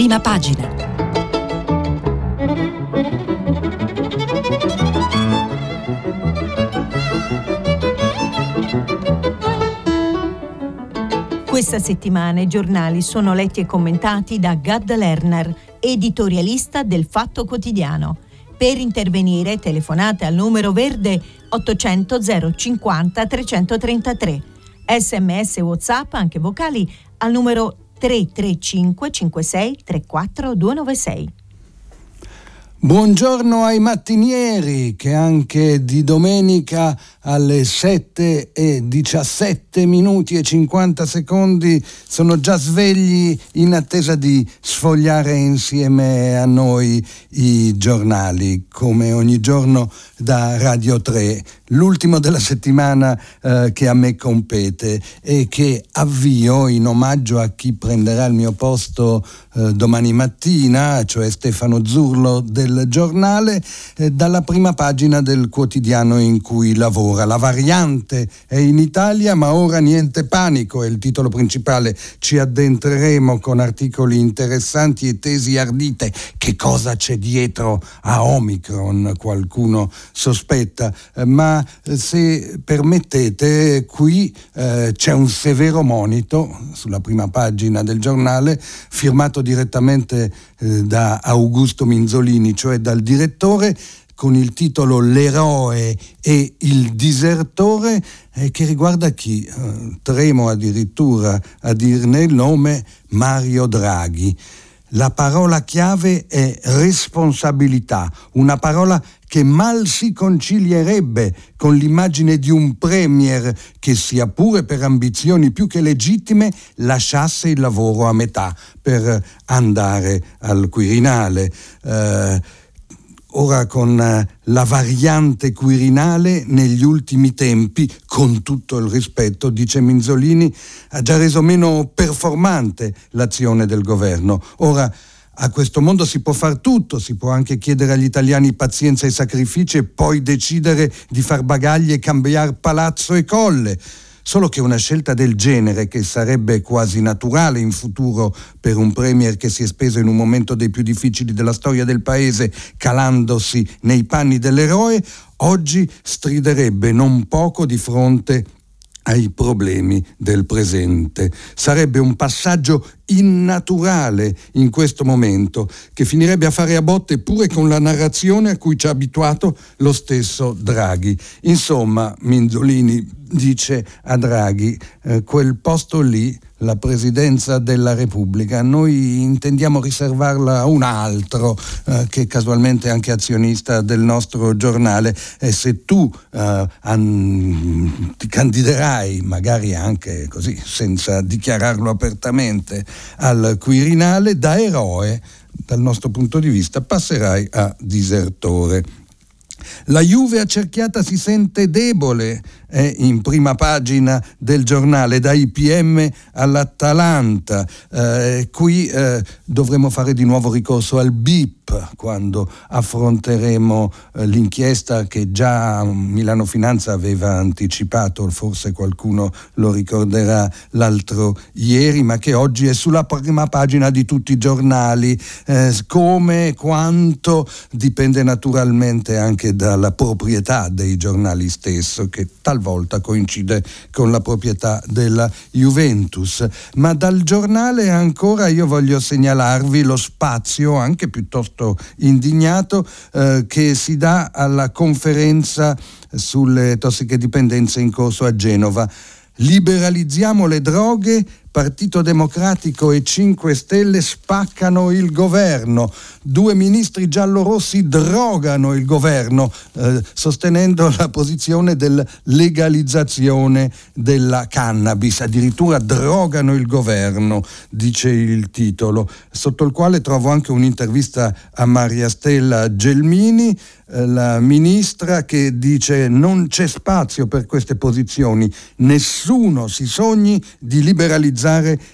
prima pagina. Questa settimana i giornali sono letti e commentati da Gad Lerner, editorialista del Fatto Quotidiano. Per intervenire telefonate al numero verde 800 050 333, SMS e WhatsApp anche vocali al numero 335 56 34 296. Buongiorno ai mattinieri che anche di domenica alle 7:17:50 sono già svegli in attesa di sfogliare insieme a noi i giornali, come ogni giorno da Radio 3, l'ultimo della settimana che a me compete e che avvio in omaggio a chi prenderà il mio posto domani mattina, cioè Stefano Zurlo del Giornale, dalla prima pagina del quotidiano in cui lavora. La variante è in Italia, ma ora niente panico, è il titolo principale. Ci addentreremo con articoli interessanti e tesi ardite. Che cosa c'è dietro a Omicron? Qualcuno sospetta, ma se permettete qui c'è un severo monito sulla prima pagina del giornale, firmato direttamente da Augusto Minzolini, cioè dal direttore, con il titolo "L'eroe e il disertore", che riguarda chi? Tremo addirittura a dirne il nome: Mario Draghi. La parola chiave è responsabilità, una parola che mal si concilierebbe con l'immagine di un premier che, sia pure per ambizioni più che legittime, lasciasse il lavoro a metà per andare al Quirinale. Ora, con la variante Quirinale negli ultimi tempi, con tutto il rispetto, dice Minzolini, ha già reso meno performante l'azione del governo. Ora, a questo mondo si può far tutto, si può anche chiedere agli italiani pazienza e sacrifici e poi decidere di far bagagli e cambiare palazzo e colle. Solo che una scelta del genere, che sarebbe quasi naturale in futuro per un premier che si è speso in un momento dei più difficili della storia del paese calandosi nei panni dell'eroe, oggi striderebbe non poco di fronte ai problemi del presente. Sarebbe un passaggio innaturale in questo momento, che finirebbe a fare a botte pure con la narrazione a cui ci ha abituato lo stesso Draghi. Insomma, Minzolini dice a Draghi: quel posto lì, la presidenza della Repubblica, noi intendiamo riservarla a un altro che casualmente è anche azionista del nostro giornale, e se tu ti candiderai, magari anche così senza dichiararlo apertamente, al Quirinale, da eroe dal nostro punto di vista passerai a disertore. La Juve accerchiata si sente debole, è in prima pagina del giornale, da IPM all'Atalanta. Qui dovremo fare di nuovo ricorso al BIP quando affronteremo l'inchiesta che già Milano Finanza aveva anticipato, forse qualcuno lo ricorderà, l'altro ieri, ma che oggi è sulla prima pagina di tutti i giornali. Come e quanto dipende naturalmente anche dalla proprietà dei giornali stesso, che talvolta coincide con la proprietà della Juventus. Ma dal giornale ancora io voglio segnalarvi lo spazio, anche piuttosto indignato, che si dà alla conferenza sulle tossicodipendenze in corso a Genova. Liberalizziamo le droghe, Partito Democratico e 5 Stelle spaccano il governo. 2 ministri giallorossi drogano il governo, sostenendo la posizione della legalizzazione della cannabis. Addirittura drogano il governo, dice il titolo, sotto il quale trovo anche un'intervista a Maria Stella Gelmini, la ministra, che dice: non c'è spazio per queste posizioni, nessuno si sogni di liberalizzare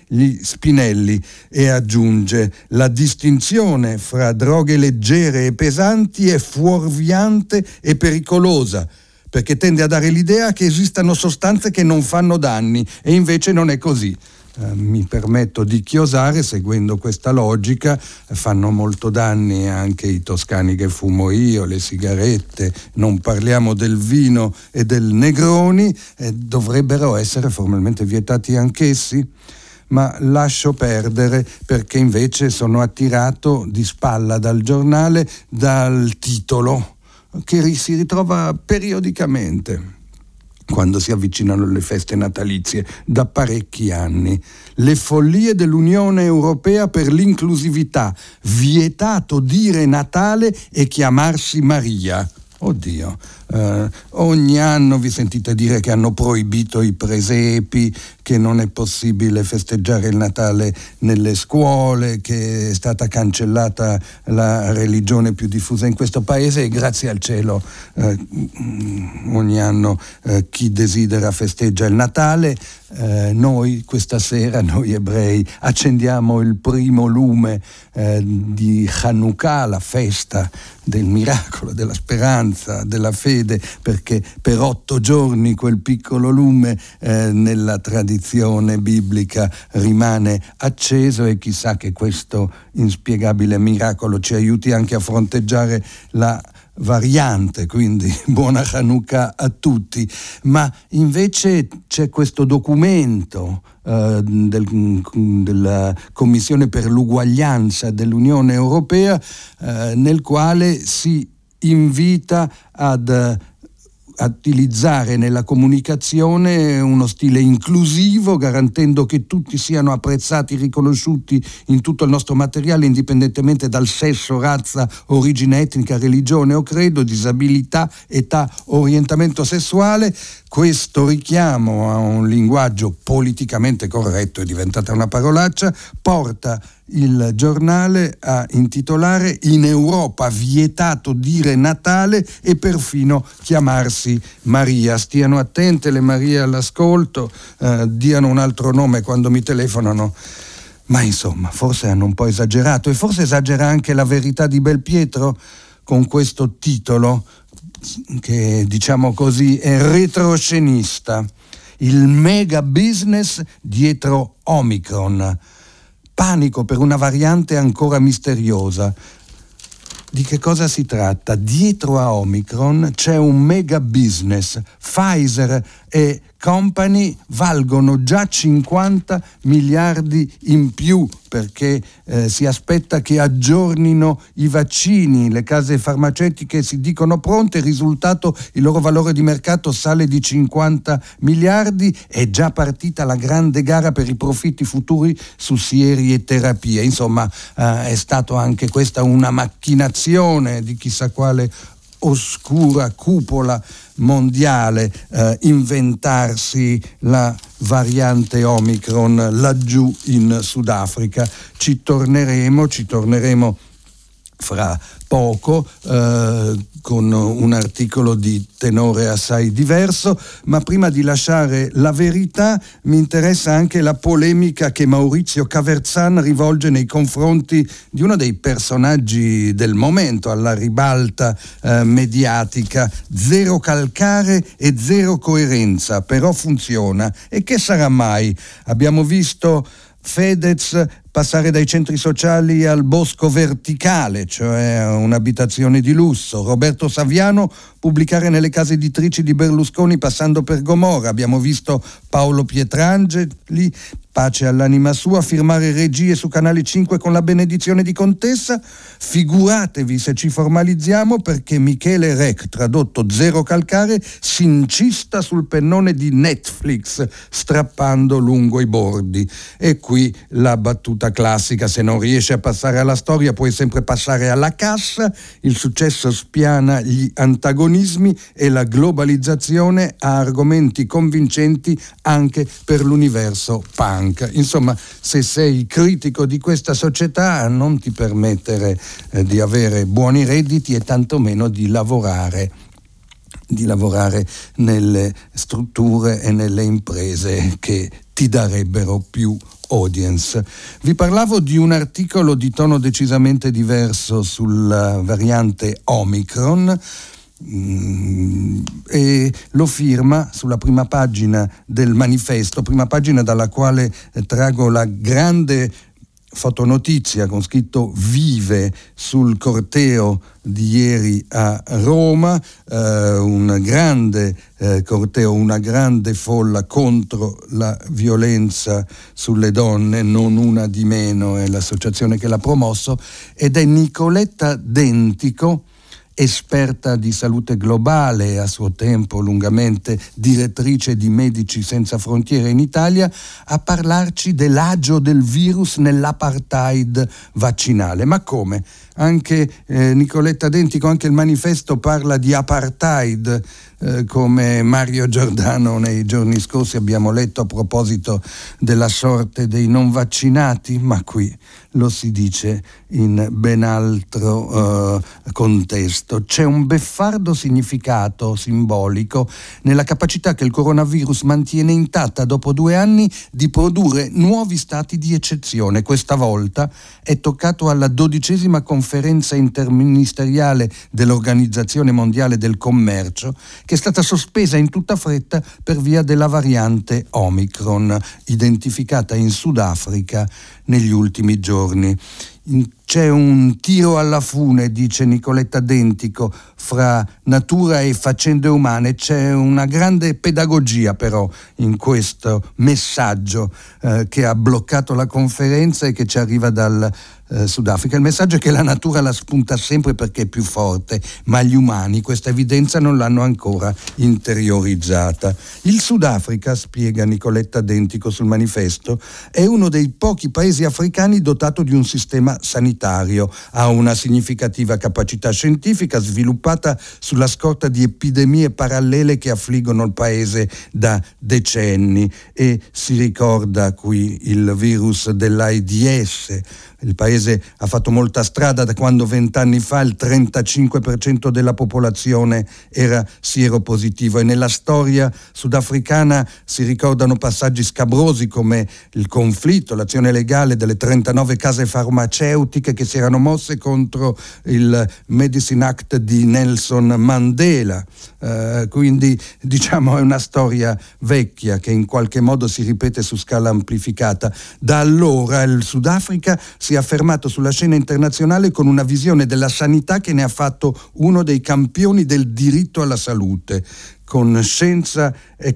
gli spinelli. E aggiunge: la distinzione fra droghe leggere e pesanti è fuorviante e pericolosa, perché tende a dare l'idea che esistano sostanze che non fanno danni, e invece non è così. mi permetto di chiosare, seguendo questa logica fanno molto danni anche i toscani che fumo io, le sigarette, non parliamo del vino e del Negroni, dovrebbero essere formalmente vietati anch'essi? Ma lascio perdere, perché invece sono attirato di spalla dal giornale dal titolo che si ritrova periodicamente quando si avvicinano le feste natalizie da parecchi anni. Le follie dell'Unione Europea per l'inclusività, vietato dire Natale e chiamarsi Maria. Oddio, ogni anno vi sentite dire che hanno proibito i presepi, che non è possibile festeggiare il Natale nelle scuole, che è stata cancellata la religione più diffusa in questo paese, e grazie al cielo ogni anno chi desidera festeggia il Natale. Noi questa sera, noi ebrei, accendiamo il primo lume di Hanukkah, la festa del miracolo, della speranza, della fede, perché per 8 giorni quel piccolo lume nella tradizione biblica rimane acceso, e chissà che questo inspiegabile miracolo ci aiuti anche a fronteggiare la variante. Quindi buona Hanukkah a tutti. Ma invece c'è questo documento della Commissione per l'uguaglianza dell'Unione Europea nel quale si invita ad utilizzare nella comunicazione uno stile inclusivo, garantendo che tutti siano apprezzati, riconosciuti in tutto il nostro materiale, indipendentemente dal sesso, razza, origine etnica, religione o credo, disabilità, età, orientamento sessuale. Questo richiamo a un linguaggio politicamente corretto, è diventata una parolaccia, porta il giornale a intitolare "In Europa vietato dire Natale e perfino chiamarsi Maria". Stiano attente le Marie all'ascolto, diano un altro nome quando mi telefonano. Ma insomma, forse hanno un po' esagerato, e forse esagera anche la Verità di Belpietro con questo titolo che, diciamo così, è retroscenista. Il mega business dietro Omicron. Panico per una variante ancora misteriosa. Di che cosa si tratta? Dietro a Omicron c'è un mega business. Pfizer e company valgono già 50 miliardi in più, perché si aspetta che aggiornino i vaccini. Le case farmaceutiche si dicono pronte, risultato: il loro valore di mercato sale di 50 miliardi. È già partita la grande gara per i profitti futuri su sieri e terapie. Insomma, è stato anche questa una macchinazione di chissà quale oscura cupola mondiale, inventarsi la variante Omicron laggiù in Sudafrica. Ci torneremo fra poco con un articolo di tenore assai diverso, ma prima di lasciare la Verità mi interessa anche la polemica che Maurizio Caverzan rivolge nei confronti di uno dei personaggi del momento alla ribalta mediatica. Zero calcare e zero coerenza, però funziona, e che sarà mai? Abbiamo visto Fedez passare dai centri sociali al bosco verticale, cioè un'abitazione di lusso. Roberto Saviano pubblicare nelle case editrici di Berlusconi passando per Gomorra. Abbiamo visto Paolo Pietrangeli, pace all'anima sua, firmare regie su Canale 5 con la benedizione di Contessa. Figuratevi se ci formalizziamo, perché Michele Rec, tradotto zero calcare, si incista sul pennone di Netflix strappando lungo i bordi. E qui la battuta classica: se non riesci a passare alla storia puoi sempre passare alla cassa. Il successo spiana gli antagonismi e la globalizzazione ha argomenti convincenti anche per l'universo punk. Insomma, se sei critico di questa società, non ti permettere di avere buoni redditi e tantomeno di lavorare nelle strutture e nelle imprese che ti darebbero più audience. Vi parlavo di un articolo di tono decisamente diverso sulla variante Omicron, e lo firma sulla prima pagina del manifesto, prima pagina dalla quale trago la grande fotonotizia con scritto "Vive" sul corteo di ieri a Roma, un grande corteo, una grande folla contro la violenza sulle donne, non una di meno è l'associazione che l'ha promosso, ed è Nicoletta Dentico, esperta di salute globale, a suo tempo lungamente direttrice di Medici Senza Frontiere in Italia, a parlarci dell'agio del virus nell'apartheid vaccinale. Ma come? Anche Nicoletta Dentico, anche il manifesto parla di apartheid, come Mario Giordano nei giorni scorsi abbiamo letto a proposito della sorte dei non vaccinati, ma qui lo si dice in ben altro contesto. C'è un beffardo significato simbolico nella capacità che il coronavirus mantiene intatta dopo 2 anni di produrre nuovi stati di eccezione. Questa volta è toccato alla 12ª conferenza interministeriale dell'Organizzazione Mondiale del Commercio, che è stata sospesa in tutta fretta per via della variante Omicron, identificata in Sudafrica negli ultimi giorni. C'è un tiro alla fune, dice Nicoletta Dentico, fra natura e faccende umane. C'è una grande pedagogia però in questo messaggio che ha bloccato la conferenza e che ci arriva dal Sudafrica. Il messaggio è che la natura la spunta sempre perché è più forte, ma gli umani questa evidenza non l'hanno ancora interiorizzata. Il Sudafrica, spiega Nicoletta Dentico sul manifesto, è uno dei pochi paesi africani dotato di un sistema sanitario, ha una significativa capacità scientifica sviluppata sulla scorta di epidemie parallele che affliggono il paese da decenni, e si ricorda qui il virus dell'AIDS. Il paese ha fatto molta strada da quando 20 anni fa il 35% della popolazione era sieropositivo, e nella storia sudafricana si ricordano passaggi scabrosi come il conflitto, l'azione legale delle 39 case farmaceutiche che si erano mosse contro il Medicine Act di Nelson Mandela. Quindi diciamo è una storia vecchia che in qualche modo si ripete su scala amplificata. Da allora il Sudafrica si è affermato sulla scena internazionale con una visione della sanità che ne ha fatto uno dei campioni del diritto alla salute, con scienza e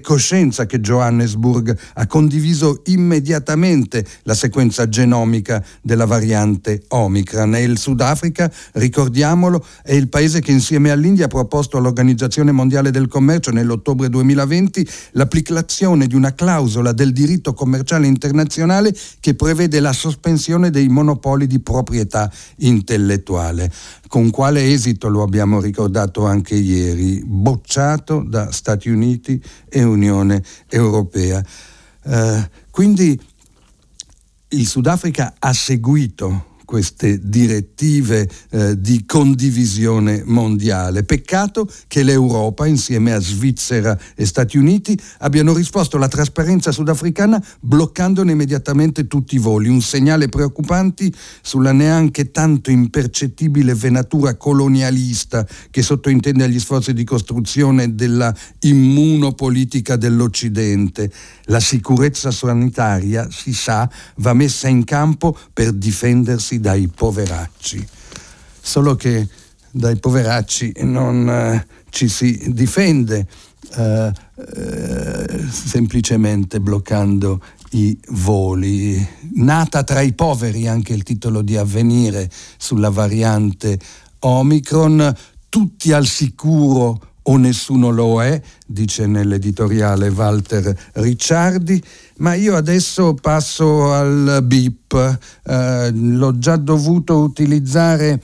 coscienza che Johannesburg ha condiviso immediatamente la sequenza genomica della variante Omicron. E il Sudafrica, ricordiamolo, è il paese che insieme all'India ha proposto all'Organizzazione Mondiale del Commercio nell'ottobre 2020 l'applicazione di una clausola del diritto commerciale internazionale che prevede la sospensione dei monopoli di proprietà intellettuale. Con quale esito, lo abbiamo ricordato anche ieri, bocciato da Stati Uniti e Unione Europea. Quindi il Sudafrica ha seguito queste direttive di condivisione mondiale. Peccato che l'Europa, insieme a Svizzera e Stati Uniti, abbiano risposto alla trasparenza sudafricana bloccandone immediatamente tutti i voli, un segnale preoccupante sulla neanche tanto impercettibile venatura colonialista che sottintende agli sforzi di costruzione della immunopolitica dell'Occidente. La sicurezza sanitaria, si sa, va messa in campo per difendersi dai poveracci, solo che dai poveracci non ci si difende semplicemente bloccando i voli. Nata tra i poveri anche il titolo di Avvenire sulla variante Omicron, tutti al sicuro o nessuno lo è, dice nell'editoriale Walter Ricciardi. Ma io adesso passo al bip, l'ho già dovuto utilizzare,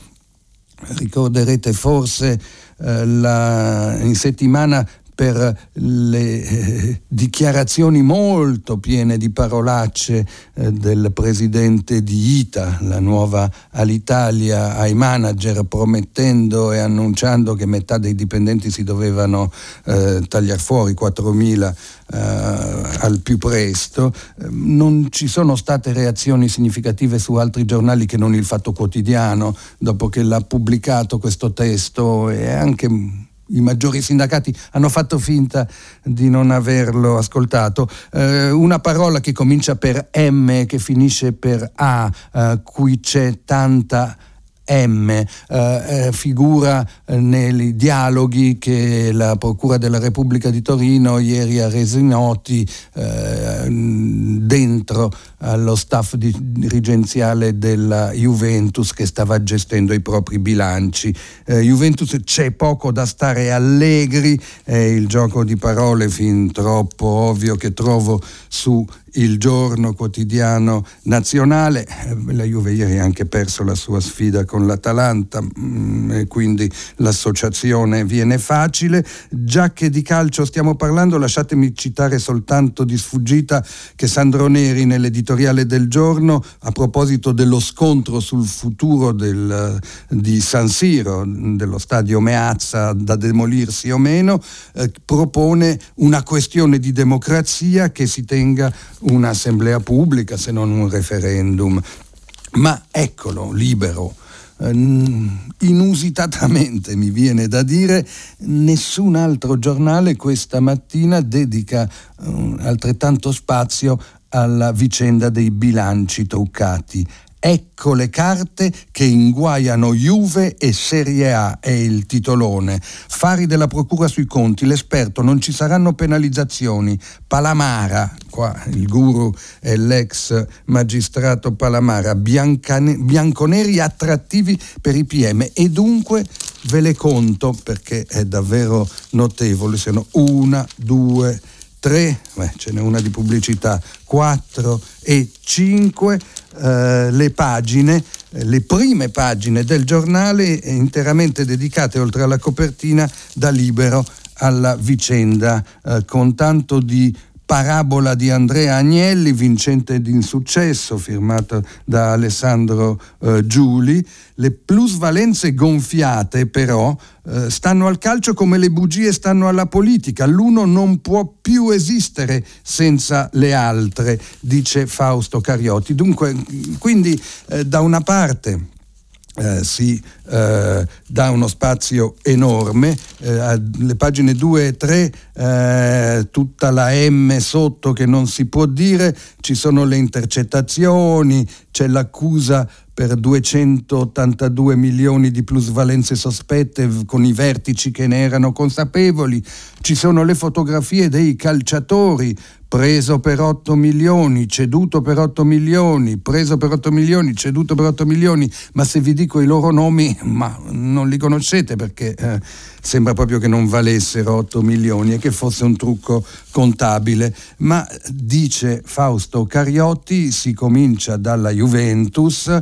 ricorderete forse in settimana per le dichiarazioni molto piene di parolacce del presidente di ITA, la nuova Alitalia, ai manager, promettendo e annunciando che metà dei dipendenti si dovevano tagliar fuori, 4.000 al più presto. Non ci sono state reazioni significative su altri giornali che non il Fatto Quotidiano, dopo che l'ha pubblicato questo testo, e anche i maggiori sindacati hanno fatto finta di non averlo ascoltato. Una parola che comincia per M e che finisce per A, cui c'è tanta M, figura nei dialoghi che la Procura della Repubblica di Torino ieri ha resi noti dentro allo staff dirigenziale della Juventus, che stava gestendo i propri bilanci. Juventus c'è poco da stare allegri, il gioco di parole fin troppo ovvio che trovo su Il Giorno, quotidiano nazionale. La Juve ieri ha anche perso la sua sfida con l'Atalanta, e quindi l'associazione viene facile. Già che di calcio stiamo parlando, lasciatemi citare soltanto di sfuggita che Sandro Neri nell'editoriale del Giorno, a proposito dello scontro sul futuro di San Siro, dello stadio Meazza da demolirsi o meno, propone una questione di democrazia, che si tenga un'assemblea pubblica, se non un referendum. Ma eccolo, Libero, inusitatamente mi viene da dire, nessun altro giornale questa mattina dedica altrettanto spazio alla vicenda dei bilanci truccati. Ecco le carte che inguaiano Juve e Serie A, è il titolone. Fari della procura sui conti, l'esperto, non ci saranno penalizzazioni. Palamara, qua il guru è l'ex magistrato Palamara, bianconeri attrattivi per IPM, e dunque ve le conto perché è davvero notevole. Sono 1, 2, 3, ce n'è una di pubblicità, 4 e 5 le pagine, le prime pagine del giornale, interamente dedicate, oltre alla copertina, da Libero alla vicenda, con tanto di parabola di Andrea Agnelli, vincente d'insuccesso, firmata da Alessandro Giuli. Le plusvalenze gonfiate però stanno al calcio come le bugie stanno alla politica, l'uno non può più esistere senza le altre, dice Fausto Cariotti. Dunque, quindi da una parte si dà uno spazio enorme alle pagine 2 e 3, tutta la M sotto che non si può dire, ci sono le intercettazioni, c'è l'accusa per 282 milioni di plusvalenze sospette, con i vertici che ne erano consapevoli, ci sono le fotografie dei calciatori, preso per 8 milioni, ceduto per 8 milioni, preso per 8 milioni, ceduto per 8 milioni, ma se vi dico i loro nomi, ma non li conoscete, perché sembra proprio che non valessero 8 milioni e che fosse un trucco contabile. Ma dice Fausto Cariotti, si comincia dalla Juventus,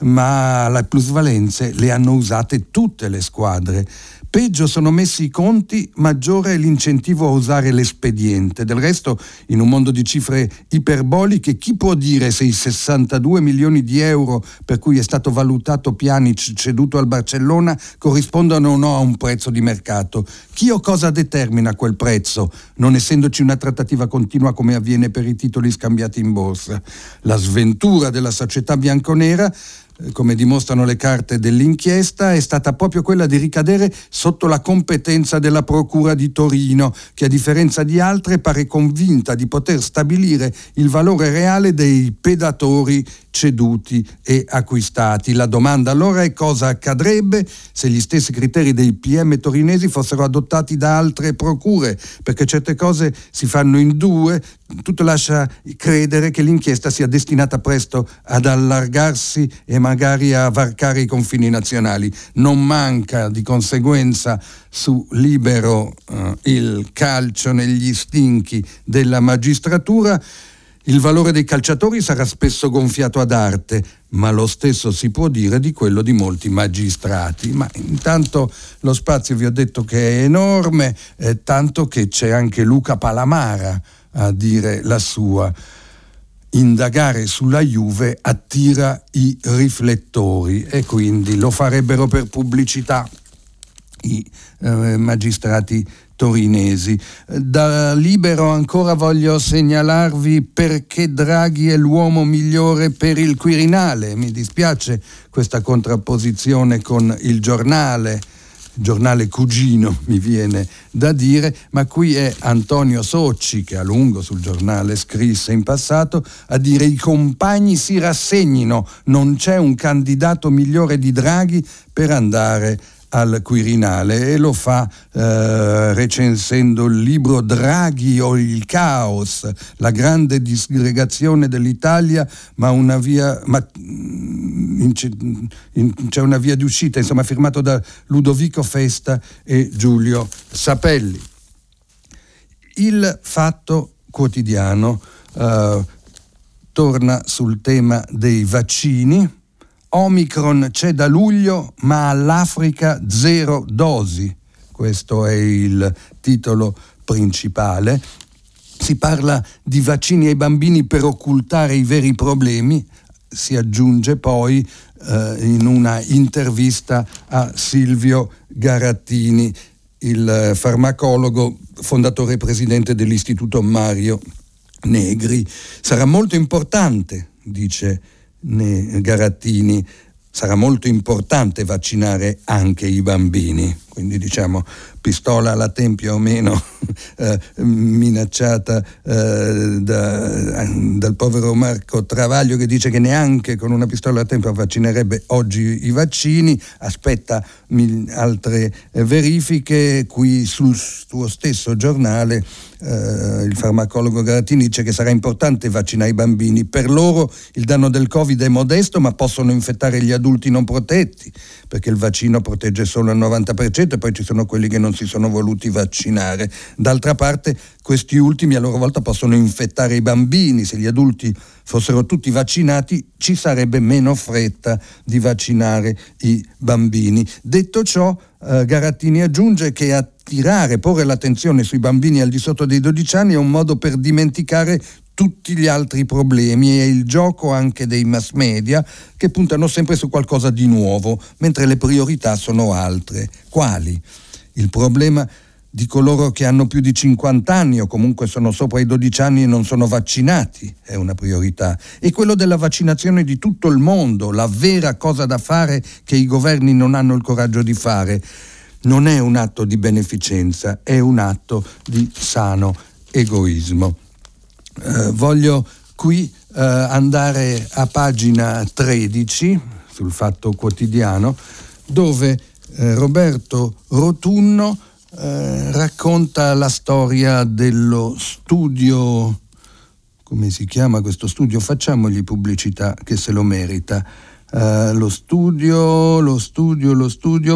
ma le plusvalenze le hanno usate tutte le squadre. Peggio sono messi i conti, maggiore è l'incentivo a usare l'espediente. Del resto, in un mondo di cifre iperboliche, chi può dire se i 62 milioni di euro per cui è stato valutato Pjanic, ceduto al Barcellona, corrispondano o no a un prezzo di mercato? Chi o cosa determina quel prezzo, non essendoci una trattativa continua come avviene per i titoli scambiati in borsa? La sventura della società bianconera, come dimostrano le carte dell'inchiesta, è stata proprio quella di ricadere sotto la competenza della Procura di Torino, che a differenza di altre pare convinta di poter stabilire il valore reale dei pedatori ceduti e acquistati. La domanda allora è: cosa accadrebbe se gli stessi criteri dei PM torinesi fossero adottati da altre procure? Perché certe cose si fanno in due. Tutto lascia credere che l'inchiesta sia destinata presto ad allargarsi e magari a varcare i confini nazionali. Non manca di conseguenza su Libero il calcio negli stinchi della magistratura. Il valore dei calciatori sarà spesso gonfiato ad arte, ma lo stesso si può dire di quello di molti magistrati. Ma intanto lo spazio, vi ho detto, che è enorme, tanto che c'è anche Luca Palamara a dire la sua. Indagare sulla Juve attira i riflettori, e quindi lo farebbero per pubblicità i magistrati torinesi. Da Libero ancora voglio segnalarvi perché Draghi è l'uomo migliore per il Quirinale. Mi dispiace questa contrapposizione con il giornale cugino, mi viene da dire, ma qui è Antonio Socci, che a lungo sul giornale scrisse in passato, a dire: i compagni si rassegnino, non c'è un candidato migliore di Draghi per andare al Quirinale, e lo fa recensendo il libro Draghi o il caos, la grande disgregazione dell'Italia, c'è una via di uscita, insomma, firmato da Ludovico Festa e Giulio Sapelli. Il Fatto Quotidiano torna sul tema dei vaccini. Omicron c'è da luglio, ma all'Africa zero dosi. Questo è il titolo principale. Si parla di vaccini ai bambini per occultare i veri problemi. Si aggiunge poi in una intervista a Silvio Garattini, il farmacologo, fondatore e presidente dell'Istituto Mario Negri. Sarà molto importante, dice Garattini, sarà molto importante vaccinare anche i bambini. Quindi, diciamo, pistola alla tempia o meno minacciata dal povero Marco Travaglio, che dice che neanche con una pistola alla tempia vaccinerebbe oggi i vaccini. Aspetta altre verifiche. Qui sul suo stesso giornale il farmacologo Garattini dice che sarà importante vaccinare i bambini. Per loro il danno del Covid è modesto, ma possono infettare gli adulti non protetti, perché il vaccino protegge solo al 90%, e poi ci sono quelli che non si sono voluti vaccinare. D'altra parte, questi ultimi a loro volta possono infettare i bambini. Se gli adulti fossero tutti vaccinati, ci sarebbe meno fretta di vaccinare i bambini. Detto ciò, Garattini aggiunge che porre l'attenzione sui bambini al di sotto dei 12 anni è un modo per dimenticare tutti gli altri problemi, e il gioco anche dei mass media, che puntano sempre su qualcosa di nuovo, mentre le priorità sono altre. Quali? Il problema di coloro che hanno più di 50 anni o comunque sono sopra i 12 anni e non sono vaccinati è una priorità, e quello della vaccinazione di tutto il mondo, la vera cosa da fare che i governi non hanno il coraggio di fare, non è un atto di beneficenza, è un atto di sano egoismo. Voglio qui andare a pagina 13 sul Fatto Quotidiano, dove Roberto Rotunno racconta la storia dello studio, come si chiama questo studio? Facciamogli pubblicità, che se lo merita. Lo studio,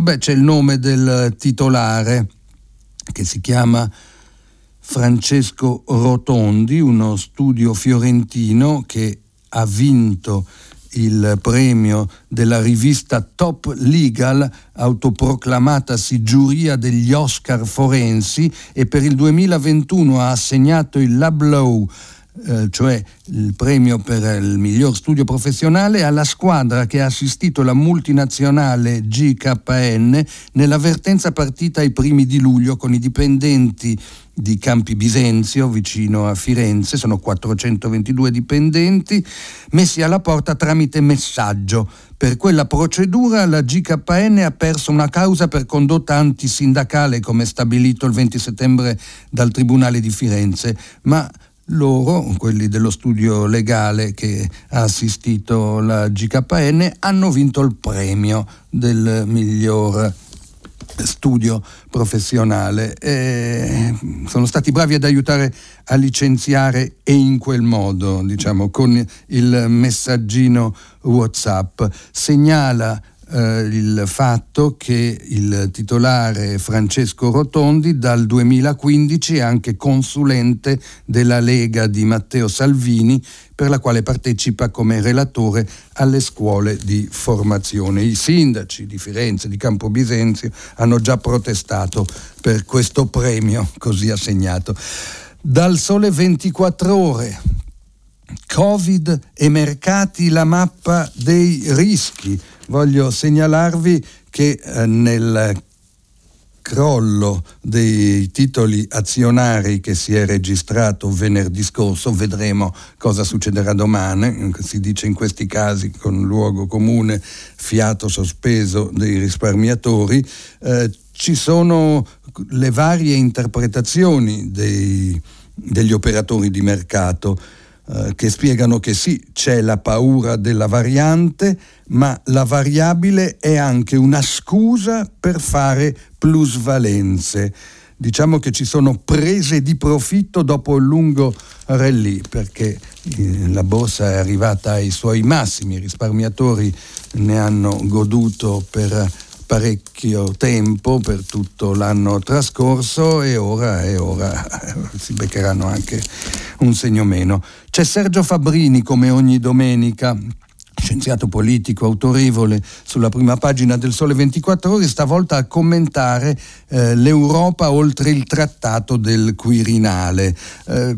beh, c'è il nome del titolare, che si chiama Francesco Rotondi, uno studio fiorentino che ha vinto il premio della rivista Top Legal, autoproclamatasi giuria degli Oscar forensi, e per il 2021 ha assegnato il Lab Law, cioè il premio per il miglior studio professionale, alla squadra che ha assistito la multinazionale GKN nell'avvertenza partita ai primi di luglio con i dipendenti di Campi Bisenzio, vicino a Firenze. Sono 422 dipendenti messi alla porta tramite messaggio. Per quella procedura la GKN ha perso una causa per condotta antisindacale, come stabilito il 20 settembre dal Tribunale di Firenze, ma loro, quelli dello studio legale che ha assistito la GKN, hanno vinto il premio del miglior studio professionale. Sono stati bravi ad aiutare a licenziare, e in quel modo, diciamo, con il messaggino WhatsApp. Segnala il fatto che il titolare Francesco Rotondi dal 2015 è anche consulente della Lega di Matteo Salvini, per la quale partecipa come relatore alle scuole di formazione. I sindaci di Firenze, di Campobisenio hanno già protestato per questo premio così assegnato. Dal Sole 24 Ore: Covid e mercati, la mappa dei rischi. Voglio segnalarvi che nel crollo dei titoli azionari che si è registrato venerdì scorso, vedremo cosa succederà domani, si dice in questi casi con luogo comune fiato sospeso dei risparmiatori, ci sono le varie interpretazioni degli operatori di mercato che spiegano che sì, c'è la paura della variante, ma la variabile è anche una scusa per fare plusvalenze. Diciamo che ci sono prese di profitto dopo il lungo rally, perché la borsa è arrivata ai suoi massimi, i risparmiatori ne hanno goduto per parecchio tempo, per tutto l'anno trascorso, e ora si beccheranno anche un segno meno. C'è Sergio Fabbrini come ogni domenica, scienziato politico autorevole, sulla prima pagina del Sole 24 Ore, stavolta a commentare l'Europa oltre il trattato del Quirinale,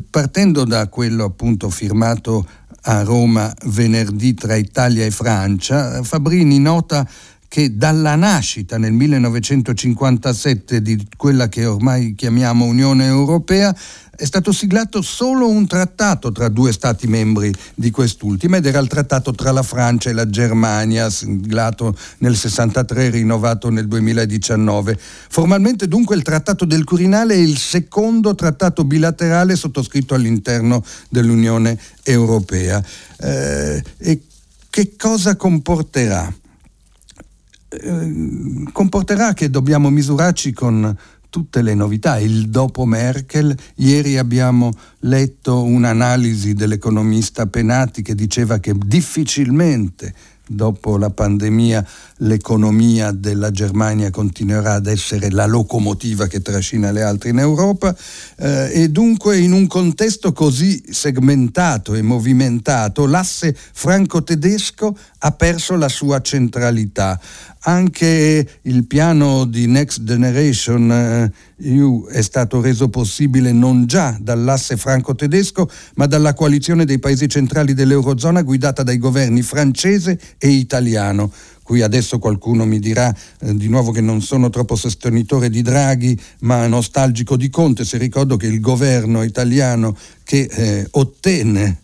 partendo da quello appunto firmato a Roma venerdì tra Italia e Francia. Fabbrini nota che dalla nascita nel 1957 di quella che ormai chiamiamo Unione Europea è stato siglato solo un trattato tra due stati membri di quest'ultima, ed era il trattato tra la Francia e la Germania, siglato nel 63, rinnovato nel 2019. Formalmente dunque il trattato del Quirinale è il secondo trattato bilaterale sottoscritto all'interno dell'Unione Europea. E che cosa comporterà? Comporterà che dobbiamo misurarci con tutte le novità, il dopo Merkel. Ieri abbiamo letto un'analisi dell'economista Penati che diceva che difficilmente dopo la pandemia l'economia della Germania continuerà ad essere la locomotiva che trascina le altre in Europa, e dunque in un contesto così segmentato e movimentato l'asse franco-tedesco ha perso la sua centralità. Anche il piano di Next Generation EU è stato reso possibile non già dall'asse franco-tedesco, ma dalla coalizione dei paesi centrali dell'Eurozona guidata dai governi francese e italiano. Qui adesso qualcuno mi dirà di nuovo che non sono troppo sostenitore di Draghi, ma nostalgico di Conte, se ricordo che il governo italiano che ottenne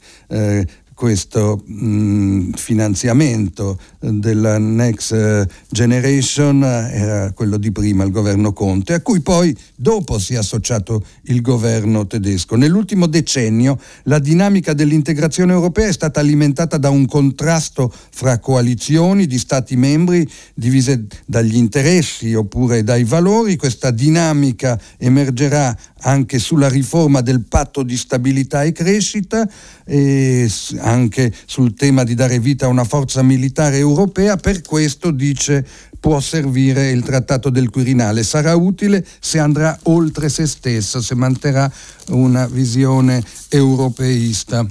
questo finanziamento della Next Generation era quello di prima, il governo Conte, a cui poi dopo si è associato il governo tedesco. Nell'ultimo decennio la dinamica dell'integrazione europea è stata alimentata da un contrasto fra coalizioni di stati membri divise dagli interessi oppure dai valori. Questa dinamica emergerà anche sulla riforma del patto di stabilità e crescita, e anche sul tema di dare vita a una forza militare europea. Per questo, dice, può servire il trattato del Quirinale, sarà utile se andrà oltre se stesso, se manterrà una visione europeista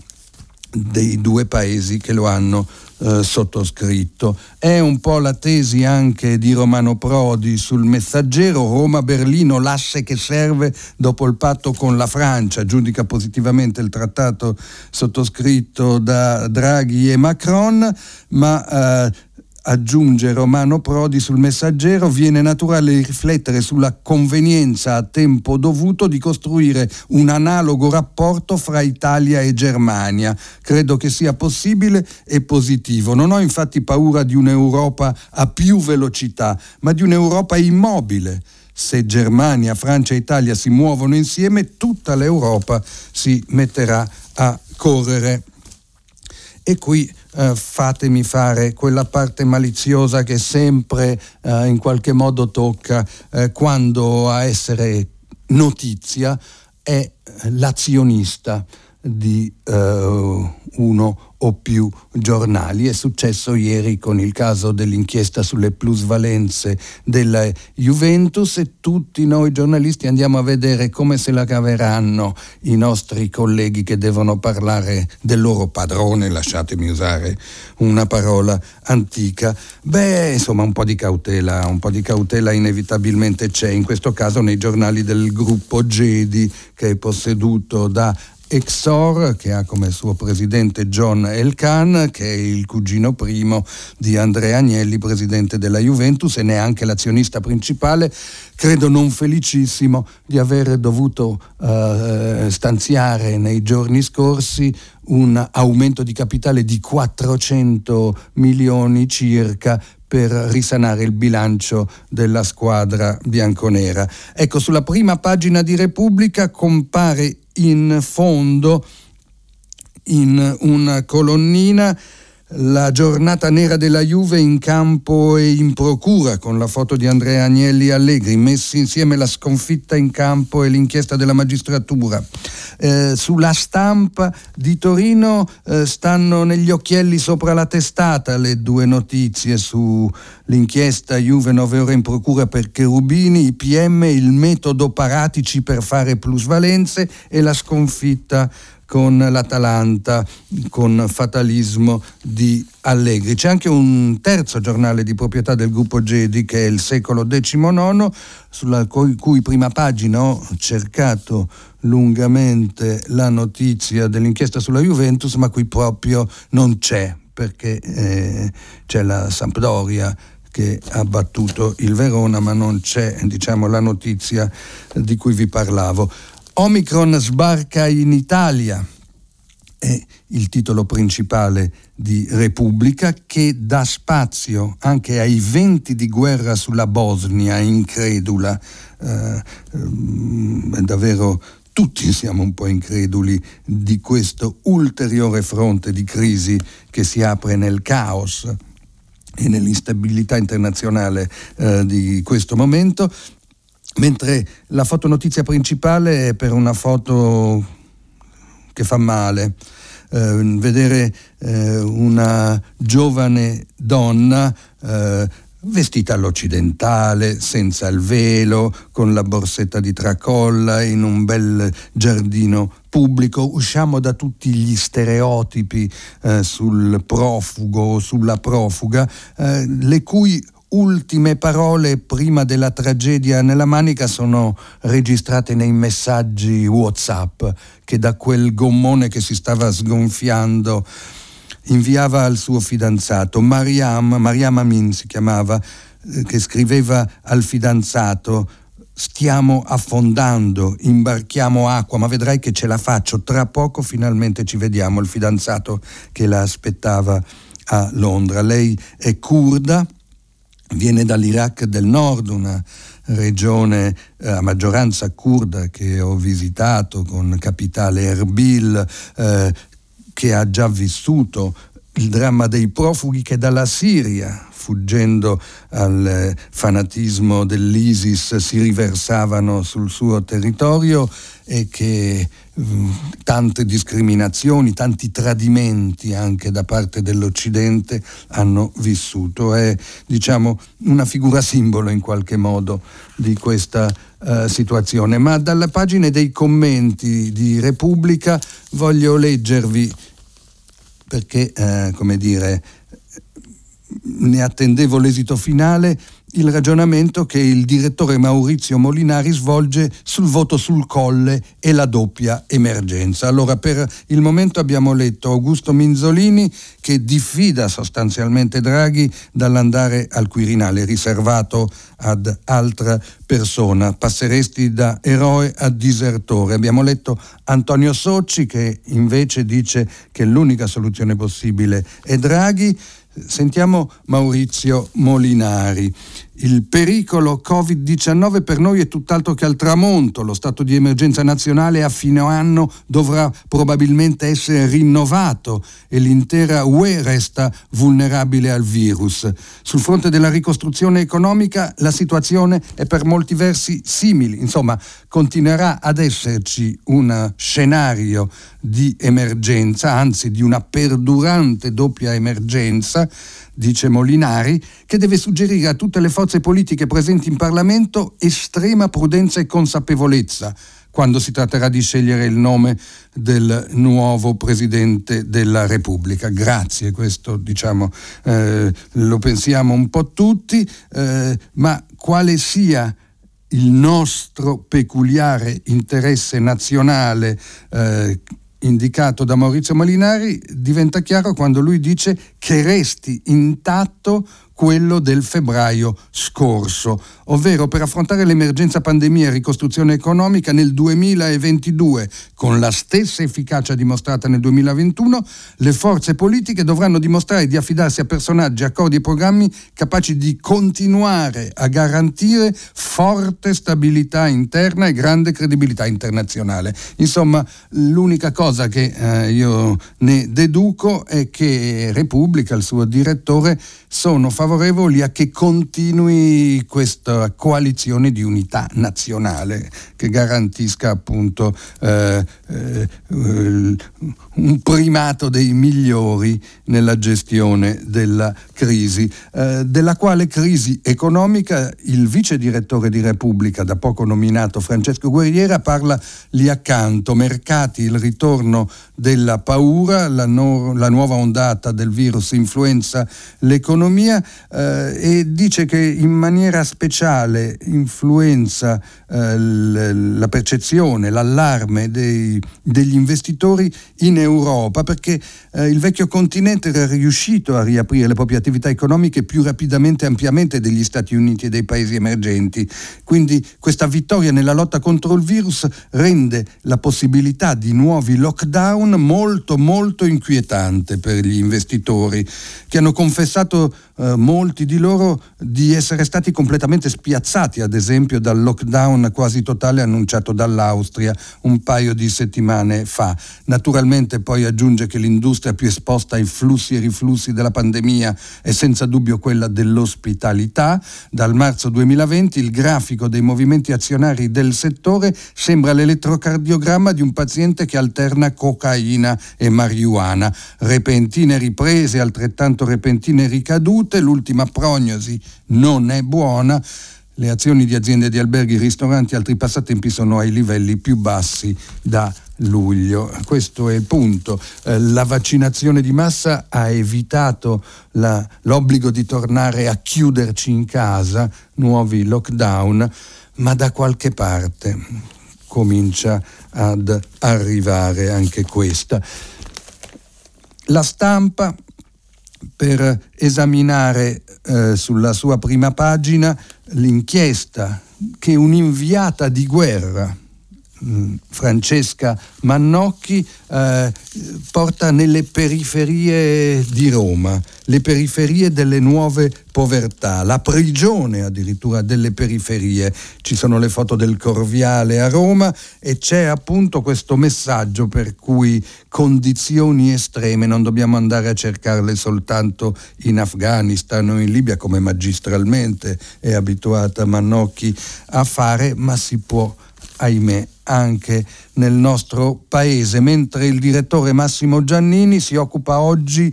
dei due paesi che lo hanno sottoscritto. È un po' la tesi anche di Romano Prodi sul Messaggero: Roma-Berlino, l'asse che serve dopo il patto con la Francia, giudica positivamente il trattato sottoscritto da Draghi e Macron, ma aggiunge Romano Prodi sul Messaggero, viene naturale riflettere sulla convenienza a tempo dovuto di costruire un analogo rapporto fra Italia e Germania. Credo che sia possibile e positivo. Non ho infatti paura di un'Europa a più velocità, ma di un'Europa immobile. Se Germania, Francia e Italia si muovono insieme, tutta l'Europa si metterà a correre. E qui fatemi fare quella parte maliziosa che sempre in qualche modo tocca, quando a essere notizia è l'azionista. di uno o più giornali. È successo ieri con il caso dell'inchiesta sulle plusvalenze della Juventus, e tutti noi giornalisti andiamo a vedere come se la caveranno i nostri colleghi che devono parlare del loro padrone, lasciatemi usare una parola antica. Insomma, un po' di cautela inevitabilmente c'è, in questo caso nei giornali del gruppo Gedi, che è posseduto da Exor, che ha come suo presidente John Elkann, che è il cugino primo di Andrea Agnelli, presidente della Juventus, e neanche l'azionista principale, credo non felicissimo di aver dovuto stanziare nei giorni scorsi un aumento di capitale di 400 milioni circa per risanare il bilancio della squadra bianconera. Ecco, sulla prima pagina di Repubblica compare in fondo, in una colonnina, la giornata nera della Juve in campo e in procura, con la foto di Andrea Agnelli Allegri, messi insieme la sconfitta in campo e l'inchiesta della magistratura. Sulla Stampa di Torino stanno negli occhielli sopra la testata le due notizie sull'inchiesta Juve 9 ore in procura per Cherubini, IPM, il metodo Paratici per fare plusvalenze e la sconfitta con l'Atalanta, con fatalismo di Allegri. C'è anche un terzo giornale di proprietà del gruppo Gedi, che è il Secolo XIX, sulla cui prima pagina ho cercato lungamente la notizia dell'inchiesta sulla Juventus, ma qui proprio non c'è, perché c'è la Sampdoria che ha battuto il Verona, ma non c'è, diciamo, la notizia di cui vi parlavo. Omicron sbarca in Italia, è il titolo principale di Repubblica, che dà spazio anche ai venti di guerra sulla Bosnia incredula. Davvero tutti siamo un po' increduli di questo ulteriore fronte di crisi che si apre nel caos e nell'instabilità internazionale di questo momento. Mentre la fotonotizia principale è per una foto che fa male, vedere una giovane donna vestita all'occidentale, senza il velo, con la borsetta di tracolla, in un bel giardino pubblico. Usciamo da tutti gli stereotipi sul profugo, sulla profuga, le cui ultime parole prima della tragedia nella Manica sono registrate nei messaggi WhatsApp che da quel gommone che si stava sgonfiando inviava al suo fidanzato. Mariam Amin si chiamava, che scriveva al fidanzato: stiamo affondando, imbarchiamo acqua, ma vedrai che ce la faccio, tra poco finalmente ci vediamo. Il fidanzato che la aspettava a Londra. Lei è curda, viene dall'Iraq del Nord, una regione a maggioranza curda che ho visitato, con capitale Erbil, che ha già vissuto il dramma dei profughi che dalla Siria, fuggendo al fanatismo dell'ISIS, si riversavano sul suo territorio, e che tante discriminazioni, tanti tradimenti anche da parte dell'Occidente hanno vissuto. È, diciamo, una figura simbolo in qualche modo di questa situazione. Ma dalla pagina dei commenti di Repubblica voglio leggervi, perché ne attendevo l'esito finale, il ragionamento che il direttore Maurizio Molinari svolge sul voto sul Colle e la doppia emergenza. Allora, per il momento abbiamo letto Augusto Minzolini che diffida sostanzialmente Draghi dall'andare al Quirinale, riservato ad altra persona. Passeresti da eroe a disertore. Abbiamo letto Antonio Socci che invece dice che l'unica soluzione possibile è Draghi. Sentiamo Maurizio Molinari. Il pericolo Covid-19 per noi è tutt'altro che al tramonto. Lo stato di emergenza nazionale a fine anno dovrà probabilmente essere rinnovato e l'intera UE resta vulnerabile al virus. Sul fronte della ricostruzione economica la situazione è per molti versi simile. Insomma, continuerà ad esserci un scenario di emergenza, anzi di una perdurante doppia emergenza, dice Molinari, che deve suggerire a tutte le forze politiche presenti in Parlamento estrema prudenza e consapevolezza quando si tratterà di scegliere il nome del nuovo Presidente della Repubblica. Grazie, questo lo pensiamo un po' tutti, ma quale sia il nostro peculiare interesse nazionale indicato da Maurizio Molinari diventa chiaro quando lui dice che resti intatto quello del febbraio scorso, ovvero per affrontare l'emergenza pandemia e ricostruzione economica nel 2022 con la stessa efficacia dimostrata nel 2021, le forze politiche dovranno dimostrare di affidarsi a personaggi, accordi e programmi capaci di continuare a garantire forte stabilità interna e grande credibilità internazionale. Insomma, l'unica cosa che io ne deduco è che Repubblica, il suo direttore, sono favorevoli a che continui questa coalizione di unità nazionale che garantisca appunto un primato dei migliori nella gestione della crisi, della quale crisi economica il vice direttore di Repubblica, da poco nominato Francesco Guerriera, parla lì accanto. Mercati, il ritorno della paura, la nuova ondata del virus influenza l'economia, e dice che in maniera speciale influenza la percezione, l'allarme degli investitori in Europa, perché il vecchio continente era riuscito a riaprire le proprie attività economiche più rapidamente e ampiamente degli Stati Uniti e dei paesi emergenti. Quindi questa vittoria nella lotta contro il virus rende la possibilità di nuovi lockdown molto molto inquietante per gli investitori, che hanno confessato molti di loro di essere stati completamente spiazzati, ad esempio, dal lockdown quasi totale annunciato dall'Austria un paio di settimane fa. Naturalmente poi aggiunge che l'industria più esposta ai flussi e riflussi della pandemia è senza dubbio quella dell'ospitalità. Dal marzo 2020 il grafico dei movimenti azionari del settore sembra l'elettrocardiogramma di un paziente che alterna cocaina e marijuana. Repentine riprese, altrettanto repentine ricadute. L'ultima prognosi non è buona. Le azioni di aziende di alberghi, ristoranti e altri passatempi sono ai livelli più bassi da luglio. Questo è il punto. La vaccinazione di massa ha evitato l'obbligo di tornare a chiuderci in casa, nuovi lockdown, ma da qualche parte comincia ad arrivare anche questa. La Stampa, per esaminare sulla sua prima pagina l'inchiesta che un'inviata di guerra, Francesca Mannocchi, porta nelle periferie di Roma, le periferie delle nuove povertà, la prigione addirittura delle periferie. Ci sono le foto del Corviale a Roma e c'è appunto questo messaggio per cui condizioni estreme non dobbiamo andare a cercarle soltanto in Afghanistan o in Libia, come magistralmente è abituata Mannocchi a fare, ma si può, ahimè, anche nel nostro paese, mentre il direttore Massimo Giannini si occupa oggi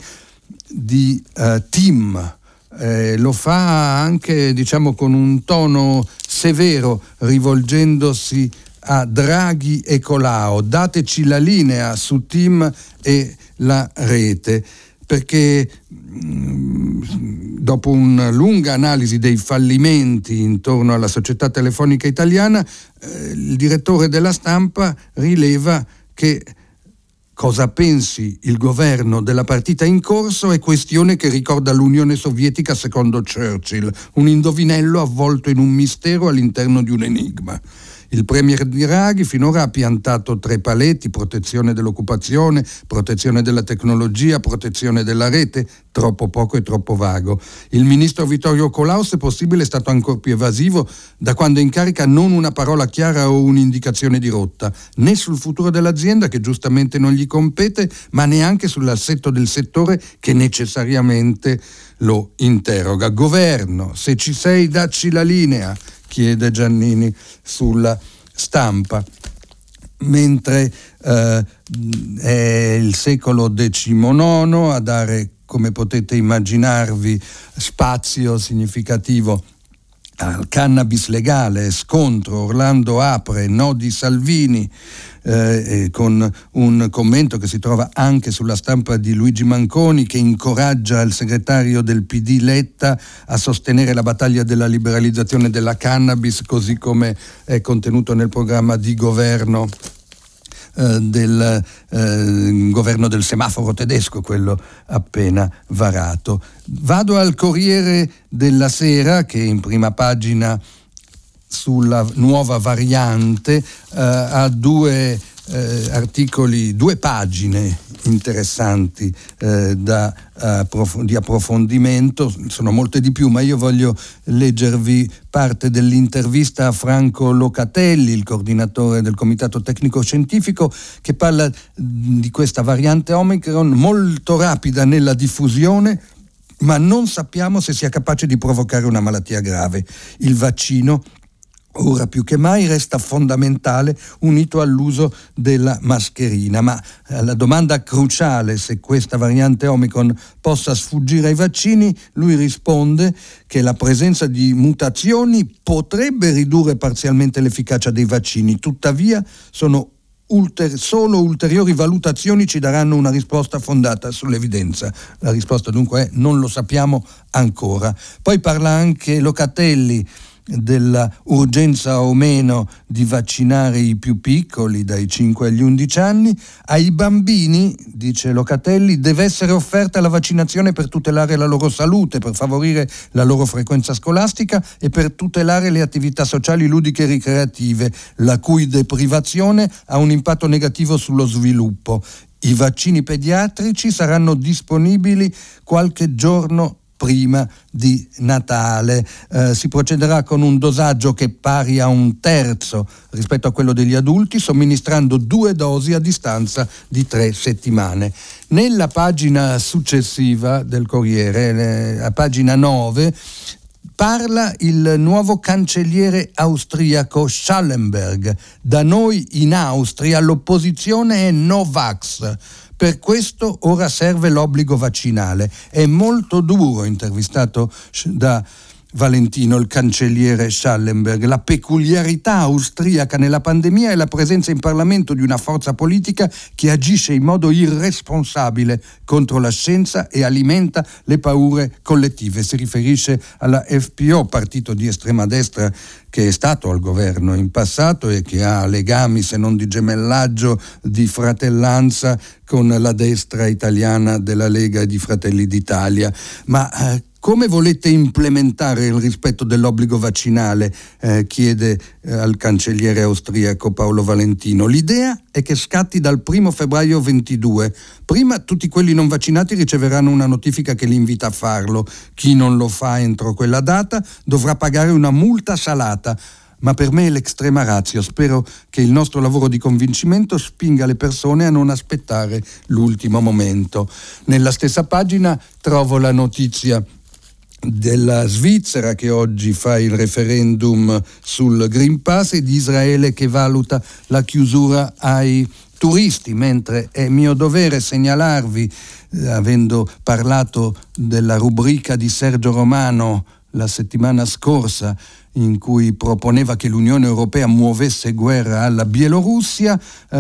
di team. Lo fa anche con un tono severo, rivolgendosi a Draghi e Colao: dateci la linea su team e la rete, perché dopo una lunga analisi dei fallimenti intorno alla società telefonica italiana, il direttore della Stampa rileva che cosa pensi il governo della partita in corso è questione che ricorda l'Unione Sovietica secondo Churchill, un indovinello avvolto in un mistero all'interno di un enigma. Il premier Draghi finora ha piantato tre paletti: protezione dell'occupazione, protezione della tecnologia, protezione della rete. Troppo poco e troppo vago. Il ministro Vittorio Colau, se possibile, è stato ancora più evasivo. Da quando è in carica non una parola chiara o un'indicazione di rotta, né sul futuro dell'azienda, che giustamente non gli compete, ma neanche sull'assetto del settore, che necessariamente lo interroga. Governo, se ci sei, dacci la linea, chiede Giannini sulla Stampa. Mentre è il secolo XIX a dare, come potete immaginarvi, spazio significativo al cannabis legale. Scontro, Orlando apre, no di Salvini, con un commento che si trova anche sulla Stampa di Luigi Manconi, che incoraggia il segretario del PD Letta a sostenere la battaglia della liberalizzazione della cannabis, così come è contenuto nel programma di governo del governo del semaforo tedesco, quello appena varato. Vado al Corriere della Sera, che in prima pagina sulla nuova variante ha due articoli, due pagine interessanti di approfondimento. Sono molte di più, ma io voglio leggervi parte dell'intervista a Franco Locatelli, il coordinatore del Comitato Tecnico Scientifico, che parla di questa variante Omicron, molto rapida nella diffusione, ma non sappiamo se sia capace di provocare una malattia grave. Il vaccino ora più che mai resta fondamentale, unito all'uso della mascherina, ma la domanda cruciale, se questa variante Omicron possa sfuggire ai vaccini, lui risponde che la presenza di mutazioni potrebbe ridurre parzialmente l'efficacia dei vaccini, tuttavia sono solo ulteriori valutazioni ci daranno una risposta fondata sull'evidenza. La risposta dunque è: non lo sappiamo ancora. Poi parla anche Locatelli della urgenza o meno di vaccinare i più piccoli, dai 5 agli 11 anni. Ai bambini, dice Locatelli, deve essere offerta la vaccinazione per tutelare la loro salute, per favorire la loro frequenza scolastica e per tutelare le attività sociali, ludiche e ricreative, la cui deprivazione ha un impatto negativo sullo sviluppo. I vaccini pediatrici saranno disponibili qualche giorno prima di Natale. Si procederà con un dosaggio che è pari a 1/3 rispetto a quello degli adulti, somministrando 2 dosi a distanza di 3 settimane. Nella pagina successiva del Corriere, a pagina 9, parla il nuovo cancelliere austriaco Schallenberg. Da noi in Austria l'opposizione è no vax. Per questo ora serve l'obbligo vaccinale. È molto duro, intervistato da Valentino, il cancelliere Schallenberg. La peculiarità austriaca nella pandemia è la presenza in Parlamento di una forza politica che agisce in modo irresponsabile contro la scienza e alimenta le paure collettive. Si riferisce alla FPÖ, partito di estrema destra che è stato al governo in passato e che ha legami, se non di gemellaggio, di fratellanza con la destra italiana della Lega e di Fratelli d'Italia. Ma come volete implementare il rispetto dell'obbligo vaccinale? Chiede al cancelliere austriaco Paolo Valentino. L'idea è che scatti dal 1 febbraio 2022. Prima tutti quelli non vaccinati riceveranno una notifica che li invita a farlo. Chi non lo fa entro quella data dovrà pagare una multa salata. Ma per me è l'extrema ratio. Spero che il nostro lavoro di convincimento spinga le persone a non aspettare l'ultimo momento. Nella stessa pagina trovo la notizia della Svizzera, che oggi fa il referendum sul Green Pass, e di Israele, che valuta la chiusura ai turisti, mentre è mio dovere segnalarvi, avendo parlato della rubrica di Sergio Romano la settimana scorsa, in cui proponeva che l'Unione Europea muovesse guerra alla Bielorussia,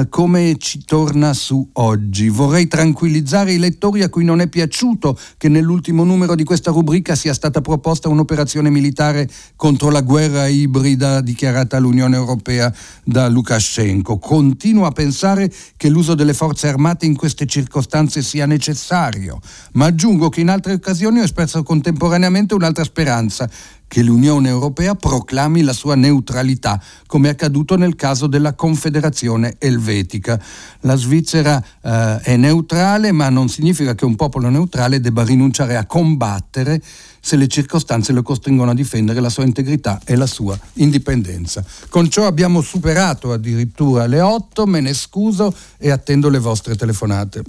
come ci torna su Oggi. Vorrei tranquillizzare i lettori a cui non è piaciuto che nell'ultimo numero di questa rubrica sia stata proposta un'operazione militare contro la guerra ibrida dichiarata all'Unione Europea da Lukashenko. Continuo a pensare che l'uso delle forze armate in queste circostanze sia necessario, ma aggiungo che in altre occasioni ho espresso contemporaneamente un'altra speranza, che l'Unione Europea proclami la sua neutralità, come è accaduto nel caso della Confederazione Elvetica. La Svizzera è neutrale, ma non significa che un popolo neutrale debba rinunciare a combattere se le circostanze lo costringono a difendere la sua integrità e la sua indipendenza. Con ciò abbiamo superato addirittura le 8, me ne scuso e attendo le vostre telefonate.